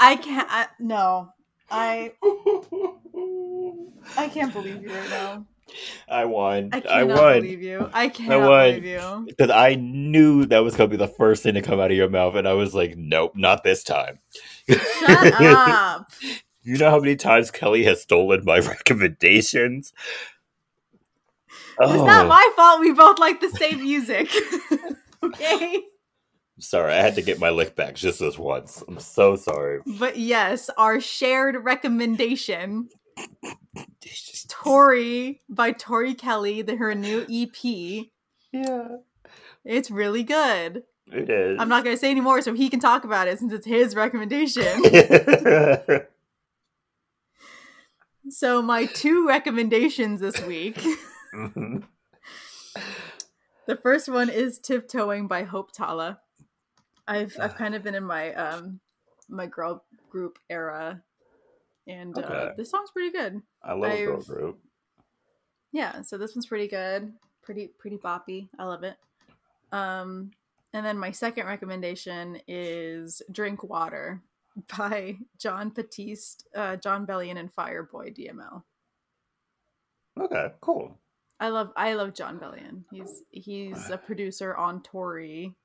I can't. No. I can't believe you right now. I won. I cannot believe you. Because I knew that was going to be the first thing to come out of your mouth. And I was like, nope, not this time. Shut up. You know how many times Kelley has stolen my recommendations? It's not my fault. We both like the same music. Okay? Sorry, I had to get my lick back just this once. I'm so sorry. But yes, our shared recommendation. Tori by Tori Kelly, her new EP. Yeah. It's really good. It is. I'm not going to say anymore so he can talk about it since it's his recommendation. So my two recommendations this week. Mm-hmm. The first one is Tiptoeing by Hope Tala. I've kind of been in my my girl group era, and this song's pretty good. I love girl group. Yeah, so this one's pretty good, pretty boppy. I love it. And then my second recommendation is Drink Water by John Batiste, John Bellion, and Fireboy DML. Okay, cool. I love John Bellion. He's a producer on Tori,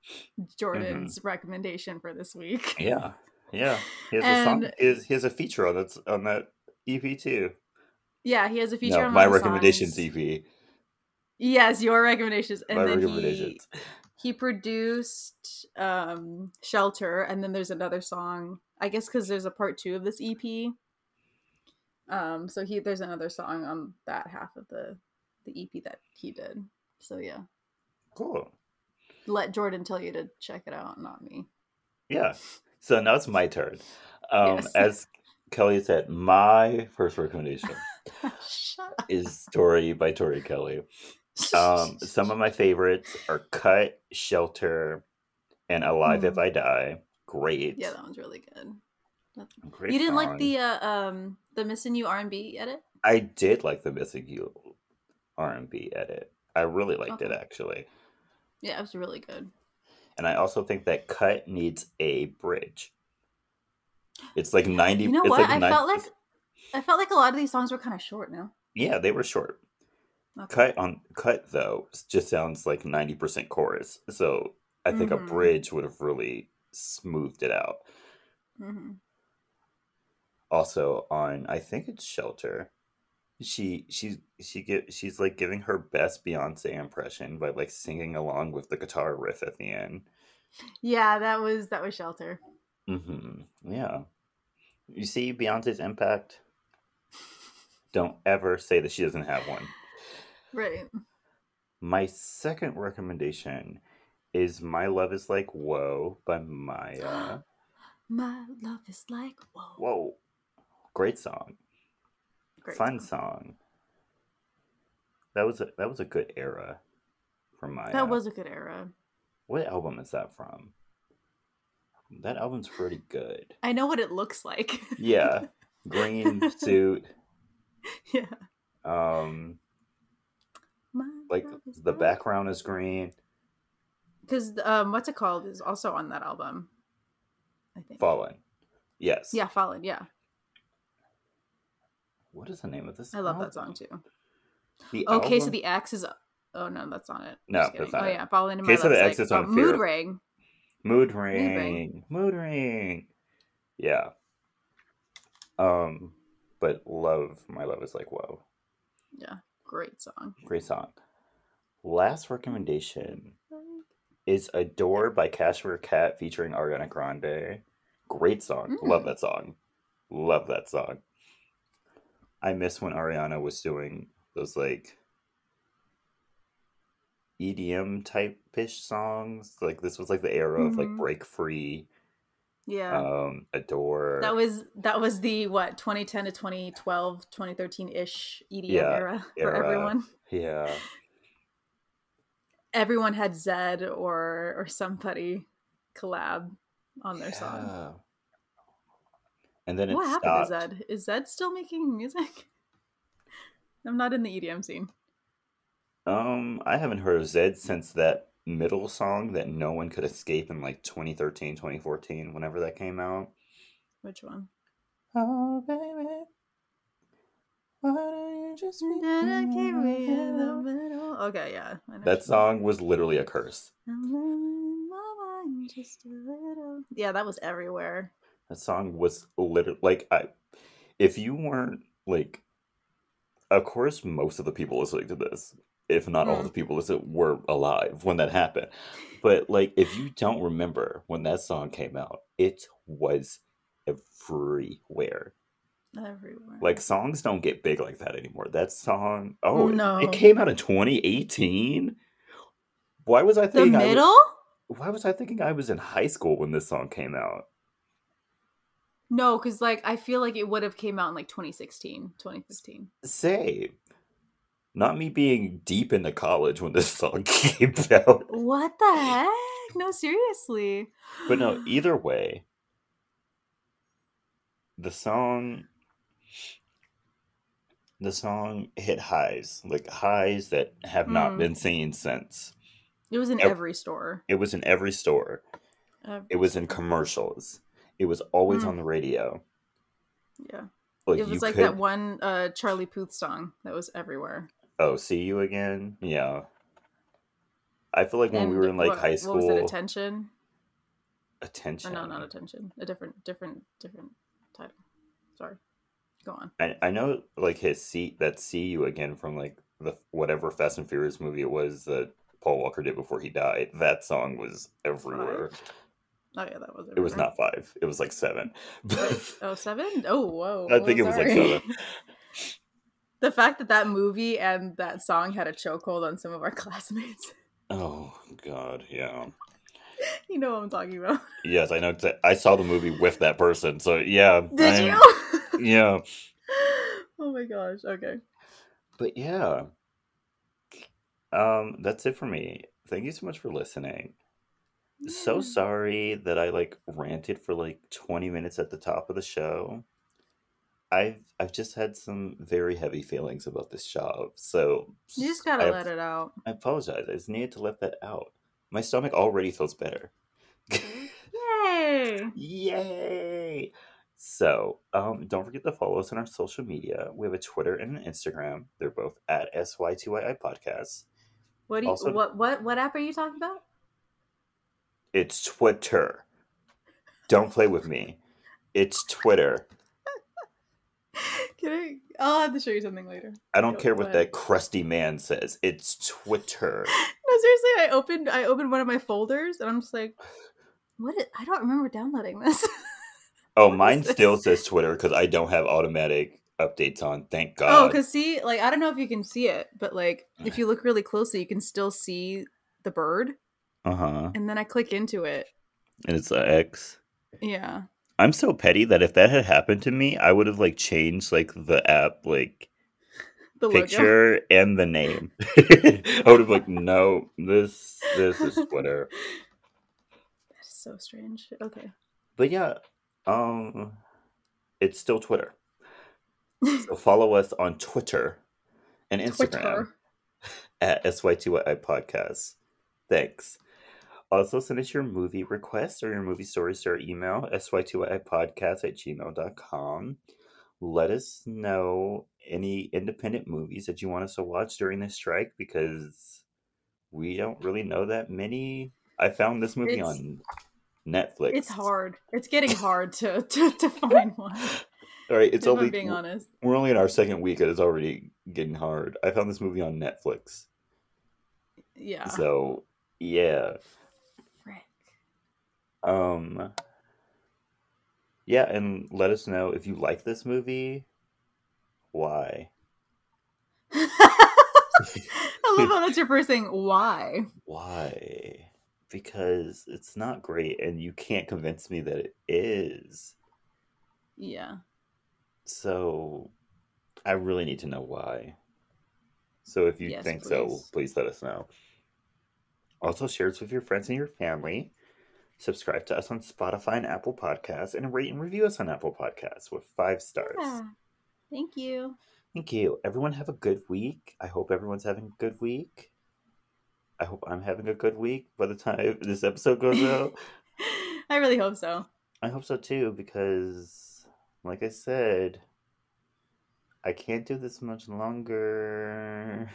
Jordan's recommendation for this week. Yeah, yeah. He has a song. He has a feature on that EP too. Yeah, he has a feature on my recommendations songs. EP. Yes, your recommendations. And my then recommendations. He produced Shelter, and then there's another song. I guess because there's a part 2 of this EP. So there's another song on that half of the EP that he did. So yeah. Cool. Let Jordan tell you to check it out, not me. Yeah. So now it's my turn. Yes. As Kelley said, my first recommendation is Tori by Tori Kelly. Some of my favorites are Cut, Shelter, and Alive If I Die. Great. Yeah, that one's really good. Great you didn't song. Like the Missing You R&B edit? I did like the Missing You R&B edit. I really liked it, actually. Yeah, it was really good. And I also think that Cut needs a bridge. It's like 90. You know what? I felt like a lot of these songs were kind of short. No. Yeah, they were short. Okay. Cut though just sounds like 90% chorus. So I think a bridge would have really smoothed it out. Mm-hmm. Also on, I think it's Shelter. She's like giving her best Beyonce impression by like singing along with the guitar riff at the end. Yeah, that was Shelter. Mm-hmm. Yeah, you see Beyonce's impact. Don't ever say that she doesn't have one. Right. My second recommendation is "My Love is Like Whoa" by Maya. My love is like whoa. Whoa, great song. Fun song. That was a good era for Maya. That was a good era. What album is that from? That album's pretty good. I know what it looks like. Yeah. Green suit. Yeah. Like the background is green. Because what's it called is also on that album. I think. Fallen. Yes. Yeah, Fallen, yeah. What is the name of this song? I love that song, too. Case of the X is... Oh, no, that's not it. No, that's not it. Oh, yeah. Fall into my Case of the X is on Mood Ring. Mood Ring. Yeah. But My Love is Like Whoa. Yeah. Great song. Last recommendation is Adore by Cashmere Cat featuring Ariana Grande. Great song. Mm. Love that song. I miss when Ariana was doing those like EDM type-ish songs. Like this was like the era of like Break Free. Yeah. Adore. That was the 2010 to 2012, 2013-ish EDM era for everyone. Yeah. Everyone had Zedd or somebody collab on their song. And then what happened to Zedd? Is Zedd still making music? I'm not in the EDM scene. I haven't heard of Zedd since that Middle song that no one could escape in like 2013, 2014, whenever that came out. Which one? Oh, baby. Why don't you just meet me in the middle? Okay, yeah. That song was literally a curse. Just a little. Yeah, that was everywhere. That song was literally like, if you weren't like, of course, most of the people listening to this, if not all the people listening, were alive when that happened. But like, if you don't remember when that song came out, it was everywhere. Everywhere. Like, songs don't get big like that anymore. That song, it came out in 2018. Why was I thinking The Middle? Why was I thinking I was in high school when this song came out? No, because, like, I feel like it would have came out in, like, 2016, 2015. Same. Not me being deep into college when this song came out. What the heck? No, seriously. But no, either way, the song hit highs. Like, highs that have not been seen since. It was in every store. It was in every store. It was in commercials. It was always on the radio. Yeah. Like, it was like that one Charlie Puth song that was everywhere. Oh, See You Again? Yeah. I feel like when we were in like high school. What was it? Attention? Attention. Oh, no, not Attention. A different title. Sorry. Go on. I know like his seat, that See You Again from like the whatever Fast and Furious movie it was that Paul Walker did before he died. That song was everywhere. Five. Oh yeah, that was everywhere. It was not five. It was like seven. Oh, seven? Oh, whoa. I think it was like seven. The fact that that movie and that song had a chokehold on some of our classmates. Oh God, yeah. You know what I'm talking about. Yes, I know. I saw the movie with that person, so yeah. Did you? Yeah. Oh my gosh. Okay. But yeah. That's it for me. Thank you so much for listening. Yeah. So sorry that I like ranted for like 20 minutes at the top of the show. I've just had some very heavy feelings about this job, so you just gotta let it out. I apologize. I just needed to let that out. My stomach already feels better. Yay! Yay! So, don't forget to follow us on our social media. We have a Twitter and an Instagram. They're both at SYTYI Podcasts. What app are you talking about? It's Twitter. Don't play with me. It's Twitter. I'll have to show you something later. I don't care what that crusty man says. It's Twitter. No, seriously, I opened one of my folders and I'm just like, I don't remember downloading this. Oh, mine still says Twitter because I don't have automatic updates on. Thank God. Oh, because see, like, I don't know if you can see it, but like, if you look really closely, you can still see the bird. Uh-huh. And then I click into it. And it's an X. Yeah. I'm so petty that if that had happened to me, I would have like changed like the app, like the picture logo and the name. I would have like, no, this is Twitter. That is so strange. Okay. But yeah. It's still Twitter. So follow us on Twitter and Instagram at SYTYI Podcasts. Thanks. Also, send us your movie requests or your movie stories to our email, sytyipodcast@gmail.com. Let us know any independent movies that you want us to watch during this strike, because we don't really know that many. I found this movie on Netflix. It's hard. It's getting hard to find one. All right, it's only being honest. We're only in our second week and it's already getting hard. I found this movie on Netflix. Yeah. So yeah. Frick. Yeah, and let us know if you like this movie. Why? I love how that's your first thing. Why? Why? Because it's not great, and you can't convince me that it is. Yeah. So, I really need to know why. So if you think please. So, please let us know. Also, share this with your friends and your family. Subscribe to us on Spotify and Apple Podcasts, and rate and review us on Apple Podcasts with 5 stars. Yeah. Thank you. Thank you. Everyone have a good week. I hope everyone's having a good week. I hope I'm having a good week by the time this episode goes out. I really hope so. I hope so too, because like I said, I can't do this much longer.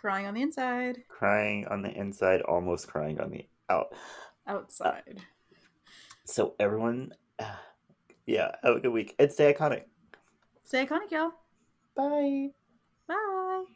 Crying on the inside. Crying on the inside, almost crying on the outside. So everyone, have a good week. And stay iconic. Stay iconic, y'all. Bye. Bye.